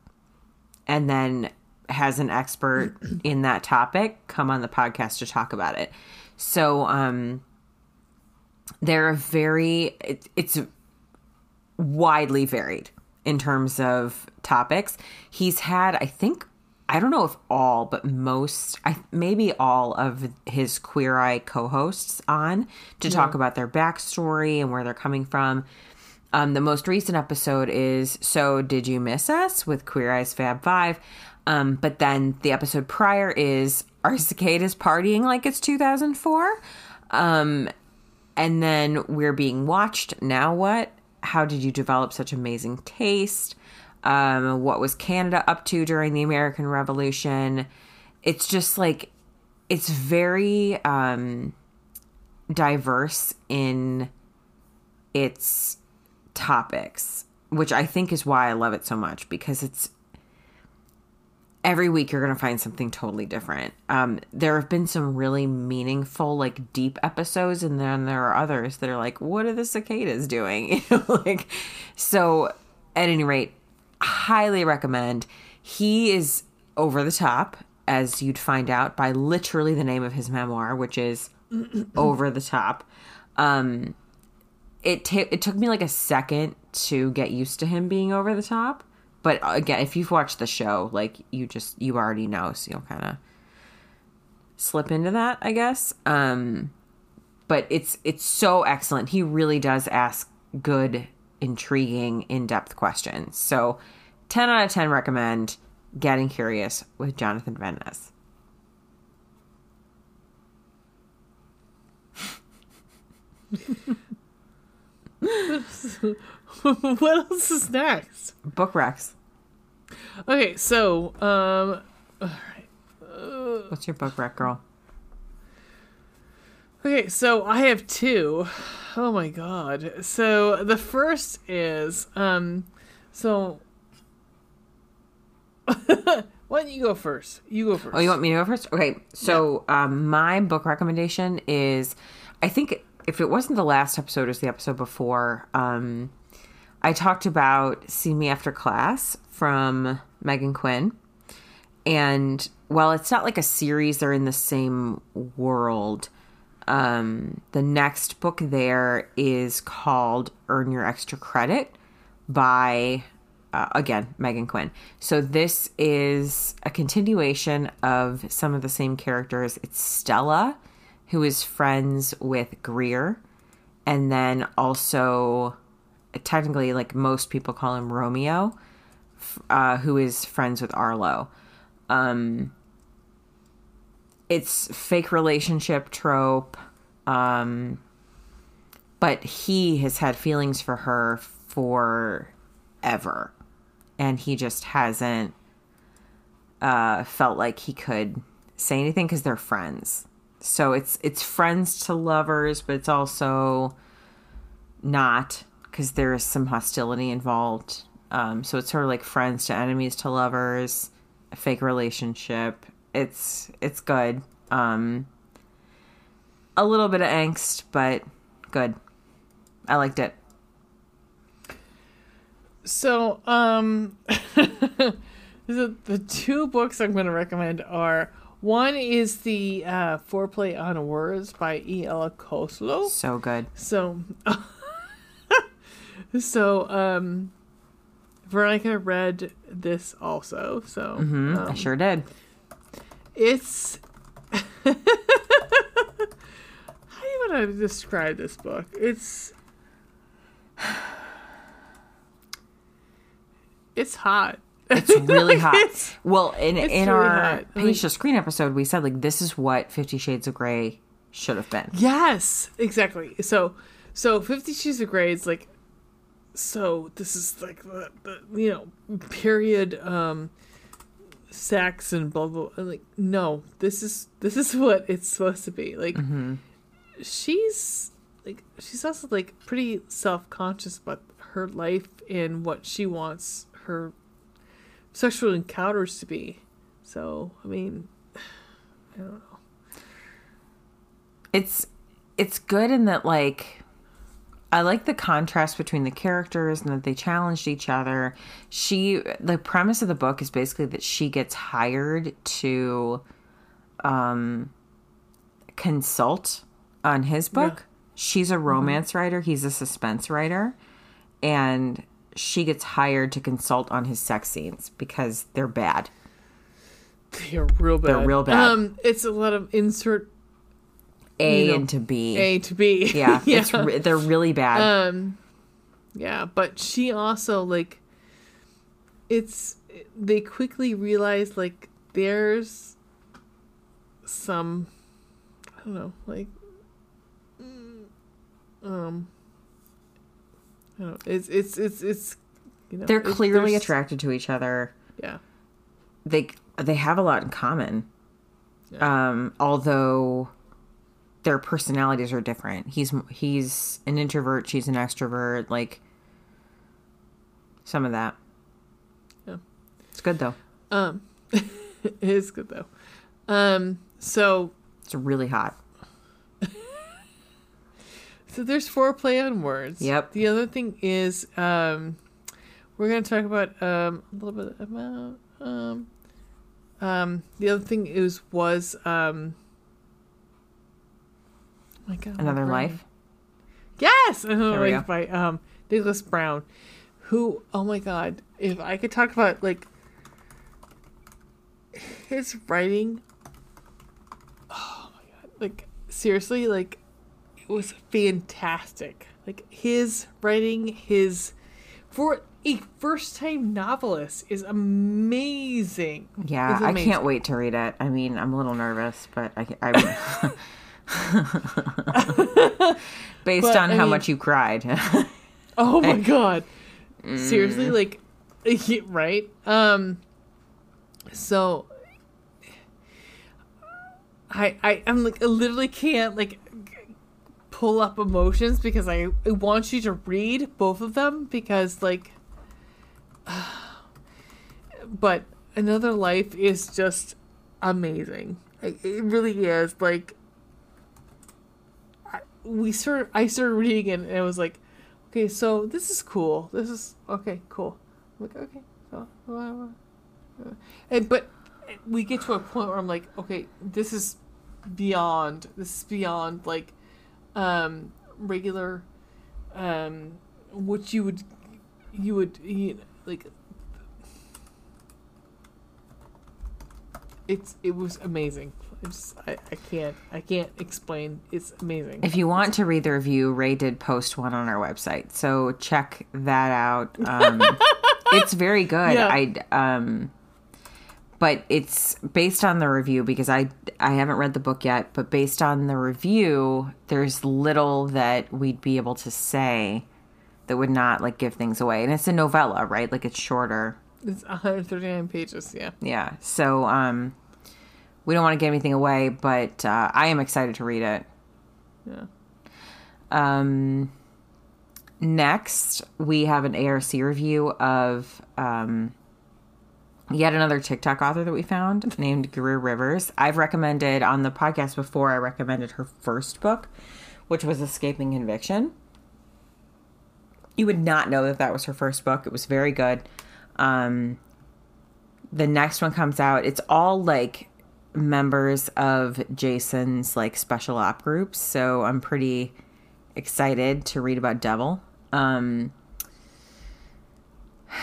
and then has an expert in that topic come on the podcast to talk about it. So they're it's widely varied in terms of topics. He's had, I think, I don't know if all, but most, maybe all of his Queer Eye co-hosts on to talk about their backstory and where they're coming from. The most recent episode is So Did You Miss Us with Queer Eye's Fab Five. But then the episode prior is Are Cicadas Partying Like It's 2004? And then We're Being Watched. Now what? How did you develop such amazing taste? What was Canada up to during the American Revolution? It's just like, it's very diverse in its topics, which I think is why I love it so much, because it's every week you're going to find something totally different. There have been some really meaningful, like, deep episodes, and then there are others that are like, what are the cicadas doing? You know, like, so at any rate, highly recommend. He is over the top, as you'd find out by literally the name of his memoir, which is Over the Top. It took me like a second to get used to him being over the top. But again, if you've watched the show, like, you already know. So you'll kind of slip into that, I guess. But it's so excellent. He really does ask good, intriguing, in-depth questions. So 10 out of 10 recommend Getting Curious with Jonathan Van Ness. What else is next? Book Rex. Okay, so all right. What's your book rec, girl? Okay, so I have two. Oh my god. So the first is why don't you go first? You go first. Oh, you want me to go first? Okay. So my book recommendation is, I think, if it wasn't the last episode, it was the episode before. I talked about See Me After Class from Megan Quinn. And while it's not like a series, they're in the same world. The next book there is called Earn Your Extra Credit by, again, Megan Quinn. So this is a continuation of some of the same characters. It's Stella, who is friends with Greer, and then also technically, like most people call him Romeo, who is friends with Arlo. It's fake relationship trope, but he has had feelings for her forever, and he just hasn't felt like he could say anything because they're friends. So it's friends to lovers, but it's also not, because there is some hostility involved. So it's sort of like friends to enemies to lovers, a fake relationship. It's good. A little bit of angst, but good. I liked it. So, the two books I'm going to recommend are, one is the Foreplay on Words by E.L. Koslow. So good. So Veronica read this also. So I sure did. It's how do you want to describe this book? It's hot. It's really hot. Well, in our Page to Screen episode, we said, like, this is what 50 Shades of Grey should have been. Yes, exactly. So 50 Shades of Grey is like, so this is like the period sex and blah blah. Like, no, this is what it's supposed to be. Like, she's also like pretty self-conscious about her life and what she wants her sexual encounters to be. So, I mean, I don't know. It's good in that, like, I like the contrast between the characters and that they challenged each other. The premise of the book is basically that she gets hired to consult on his book. Yeah. She's a romance writer. He's a suspense writer. And she gets hired to consult on his sex scenes because they're bad. They're real bad. It's a lot of insert A to B. Yeah, yeah. They're really bad. Yeah, but she also, like, they quickly realize, like, there's some, I don't know, like, I don't know, it's you know, they're clearly attracted to each other. Yeah, they have a lot in common. Yeah. Although their personalities are different. He's an introvert. She's an extrovert. Like, some of that. Yeah, it's good though. It is good though. So it's really hot. So there's Foreplay on Words. Yep. The other thing is, we're going to talk about a little bit about. The other thing was oh my God, Another Life. Yes, Another Life by Nicholas Brown, who, oh my God, if I could talk about, like, his writing, oh my God, like, seriously, like, it was fantastic. Like, his writing, for a first-time novelist, is amazing. Yeah, it's amazing. I can't wait to read it. I mean, I'm a little nervous, but I'm based on how much you cried. Oh my God, seriously, like, right? So I'm like, I literally can't, like, pull up emotions because I want you to read both of them because, like, but Another Life is just amazing. It really is. Like, I started reading it and I was like, okay, so this is cool. This is okay, cool. I'm like, okay, so, but we get to a point where I'm like, okay, this is beyond like regular, what you would you would, like, it was amazing. I can't explain. It's amazing. If you want to read the review, Ray did post one on our website, so check that out. It's very good. Yeah. But it's based on the review, because I haven't read the book yet, but based on the review, there's little that we'd be able to say that would not, like, give things away. And it's a novella, right? Like, it's shorter. It's 139 pages, yeah. Yeah, so we don't want to give anything away, but I am excited to read it. Yeah. Next, we have an ARC review of... yet another TikTok author that we found named Greer Rivers. I've recommended on the podcast before, I recommended her first book, which was Escaping Conviction. You would not know that that was her first book. It was very good. The next one comes out. It's all, like, members of Jason's, like, special op groups. So I'm pretty excited to read about Devil.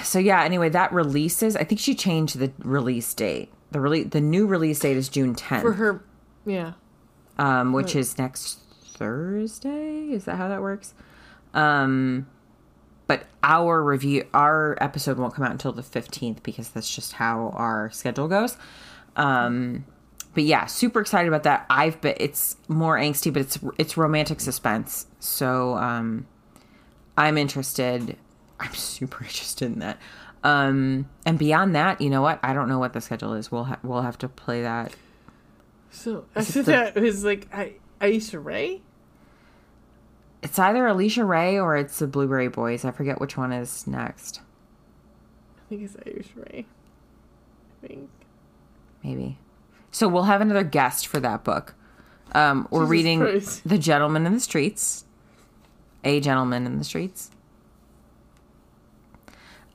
So, yeah, anyway, that releases. I think she changed the release date. The new release date is June 10th. For her, yeah. Which is next Thursday? Is that how that works? But our episode won't come out until the 15th, because that's just how our schedule goes. But, yeah, super excited about that. It's more angsty, but it's romantic suspense. So I'm interested... I'm super interested in that. And beyond that, you know what? I don't know what the schedule is. We'll have to play that. So that is, like, Aisha Ray? It's either Alicia Ray or it's the Blueberry Boys. I forget which one is next. I think it's Aisha Ray. I think. Maybe. So we'll have another guest for that book. We're Jesus reading Christ. The Gentleman in the Streets. A Gentleman in the Streets.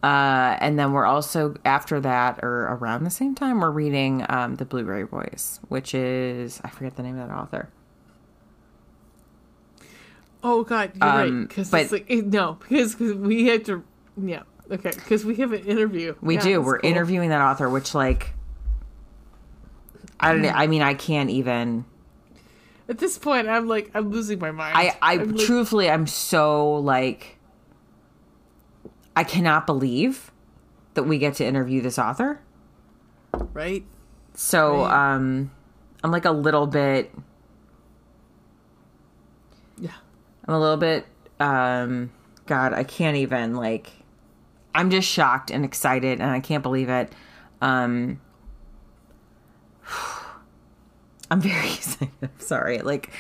And then we're also, after that, or around the same time, we're reading The Blueberry Boys, which is, I forget the name of that author. Oh, God, you're right. Because it's like, because we have to, yeah, okay, because we have an interview. We do. We're cool. Interviewing that author, which, like, I don't know, I mean, I can't even. At this point, I'm, like, I'm losing my mind. I'm truthfully, like... I'm so, like... I cannot believe that we get to interview this author. Right. So, right. I'm like a little bit. Yeah. I'm a little bit. God, I can't even, like. I'm just shocked and excited, and I can't believe it. I'm very excited. I'm sorry. Like.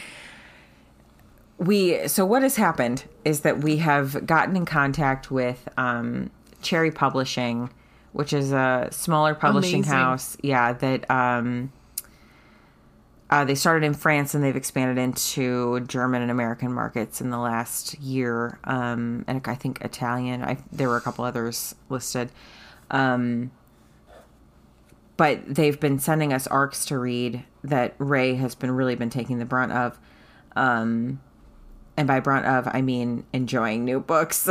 So what has happened is that we have gotten in contact with Cherry Publishing, which is a smaller publishing house. Yeah, that they started in France and they've expanded into German and American markets in the last year. And I think Italian. There were a couple others listed. But they've been sending us ARCs to read that Ray has been taking the brunt of. And by brunt of, I mean enjoying new books.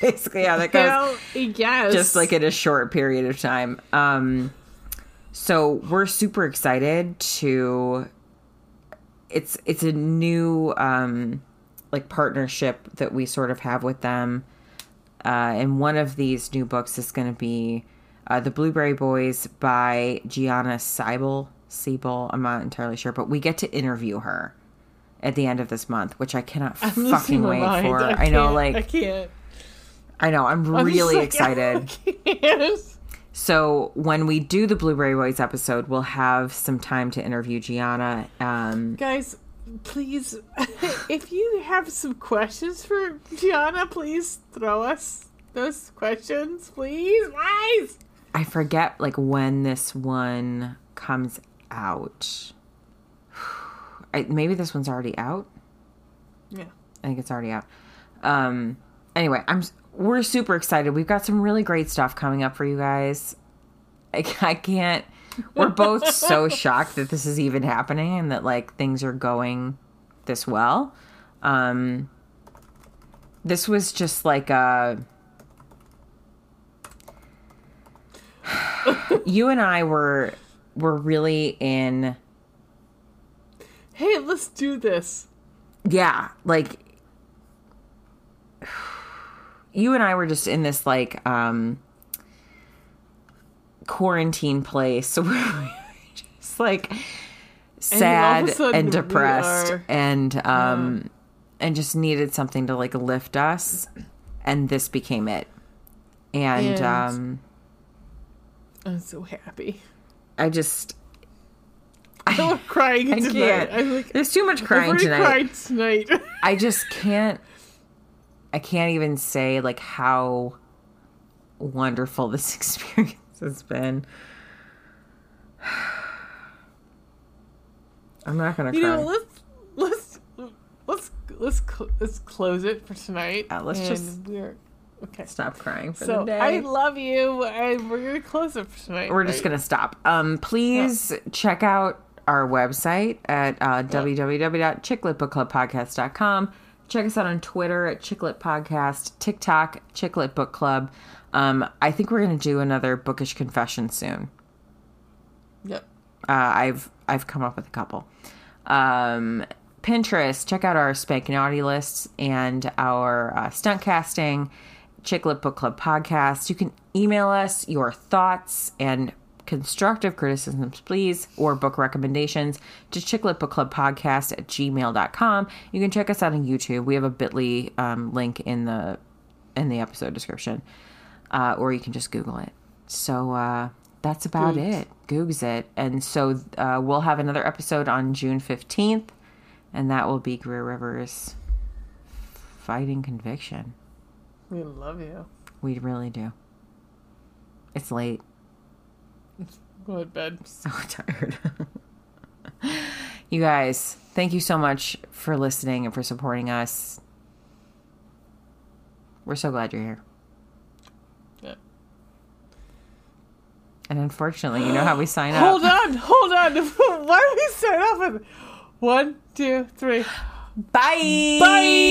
Basically how that goes. Yes. Just like in a short period of time. So we're super excited to... It's a new like partnership that we sort of have with them. And one of these new books is going to be The Blueberry Boys by Gianna Seibel. I'm not entirely sure, but we get to interview her at the end of this month, which I cannot fucking wait for. I know, like... I can't. I know, I'm really excited. I can't. So when we do the Blueberry Boys episode, we'll have some time to interview Gianna. Guys, please, if you have some questions for Gianna, please throw us those questions, please. Guys! I forget, like, when this one comes out. Maybe this one's already out. Yeah. I think it's already out. Anyway, we're super excited. We've got some really great stuff coming up for you guys. I can't. We're both so shocked that this is even happening and that, like, things are going this well. This was just like a you and I were really in... Hey, let's do this. Yeah, like... You and I were just in this, like, quarantine place where we were just, like, sad and depressed and just needed something to, like, lift us. And this became it. And I'm so happy. I just... I'm crying tonight. Can't. I'm like, there's too much crying tonight. I just can't... I can't even say, like, how wonderful this experience has been. I'm not gonna cry. You know, let's close it for tonight. Stop crying for the day. I love you, and we're gonna close it for tonight. We're just gonna stop. Please check out our website at www.chicklitbookclubpodcast.com. Check us out on Twitter at Chick Lit Podcast, TikTok, Chick Lit Book Club. I think we're going to do another bookish confession soon. Yep. I've come up with a couple. Pinterest, check out our Spank and Naughty lists and our stunt casting, Chick Lit Book Club podcast. You can email us your thoughts and constructive criticisms, please, or book recommendations to chicklitbookclubpodcast@gmail.com. You can check us out on YouTube. We have a bit.ly link in the episode description, or you can just Google it. So that's about it. Googs it. And so we'll have another episode on June 15th, and that will be Greer Rivers fighting conviction. We love you. We really do. It's late. Go to bed. I'm so tired. You guys, thank you so much for listening and for supporting us. We're so glad you're here. Yeah. And unfortunately, you know how we sign off. Hold on. Why do we sign off with 1, 2, 3? Bye. Bye.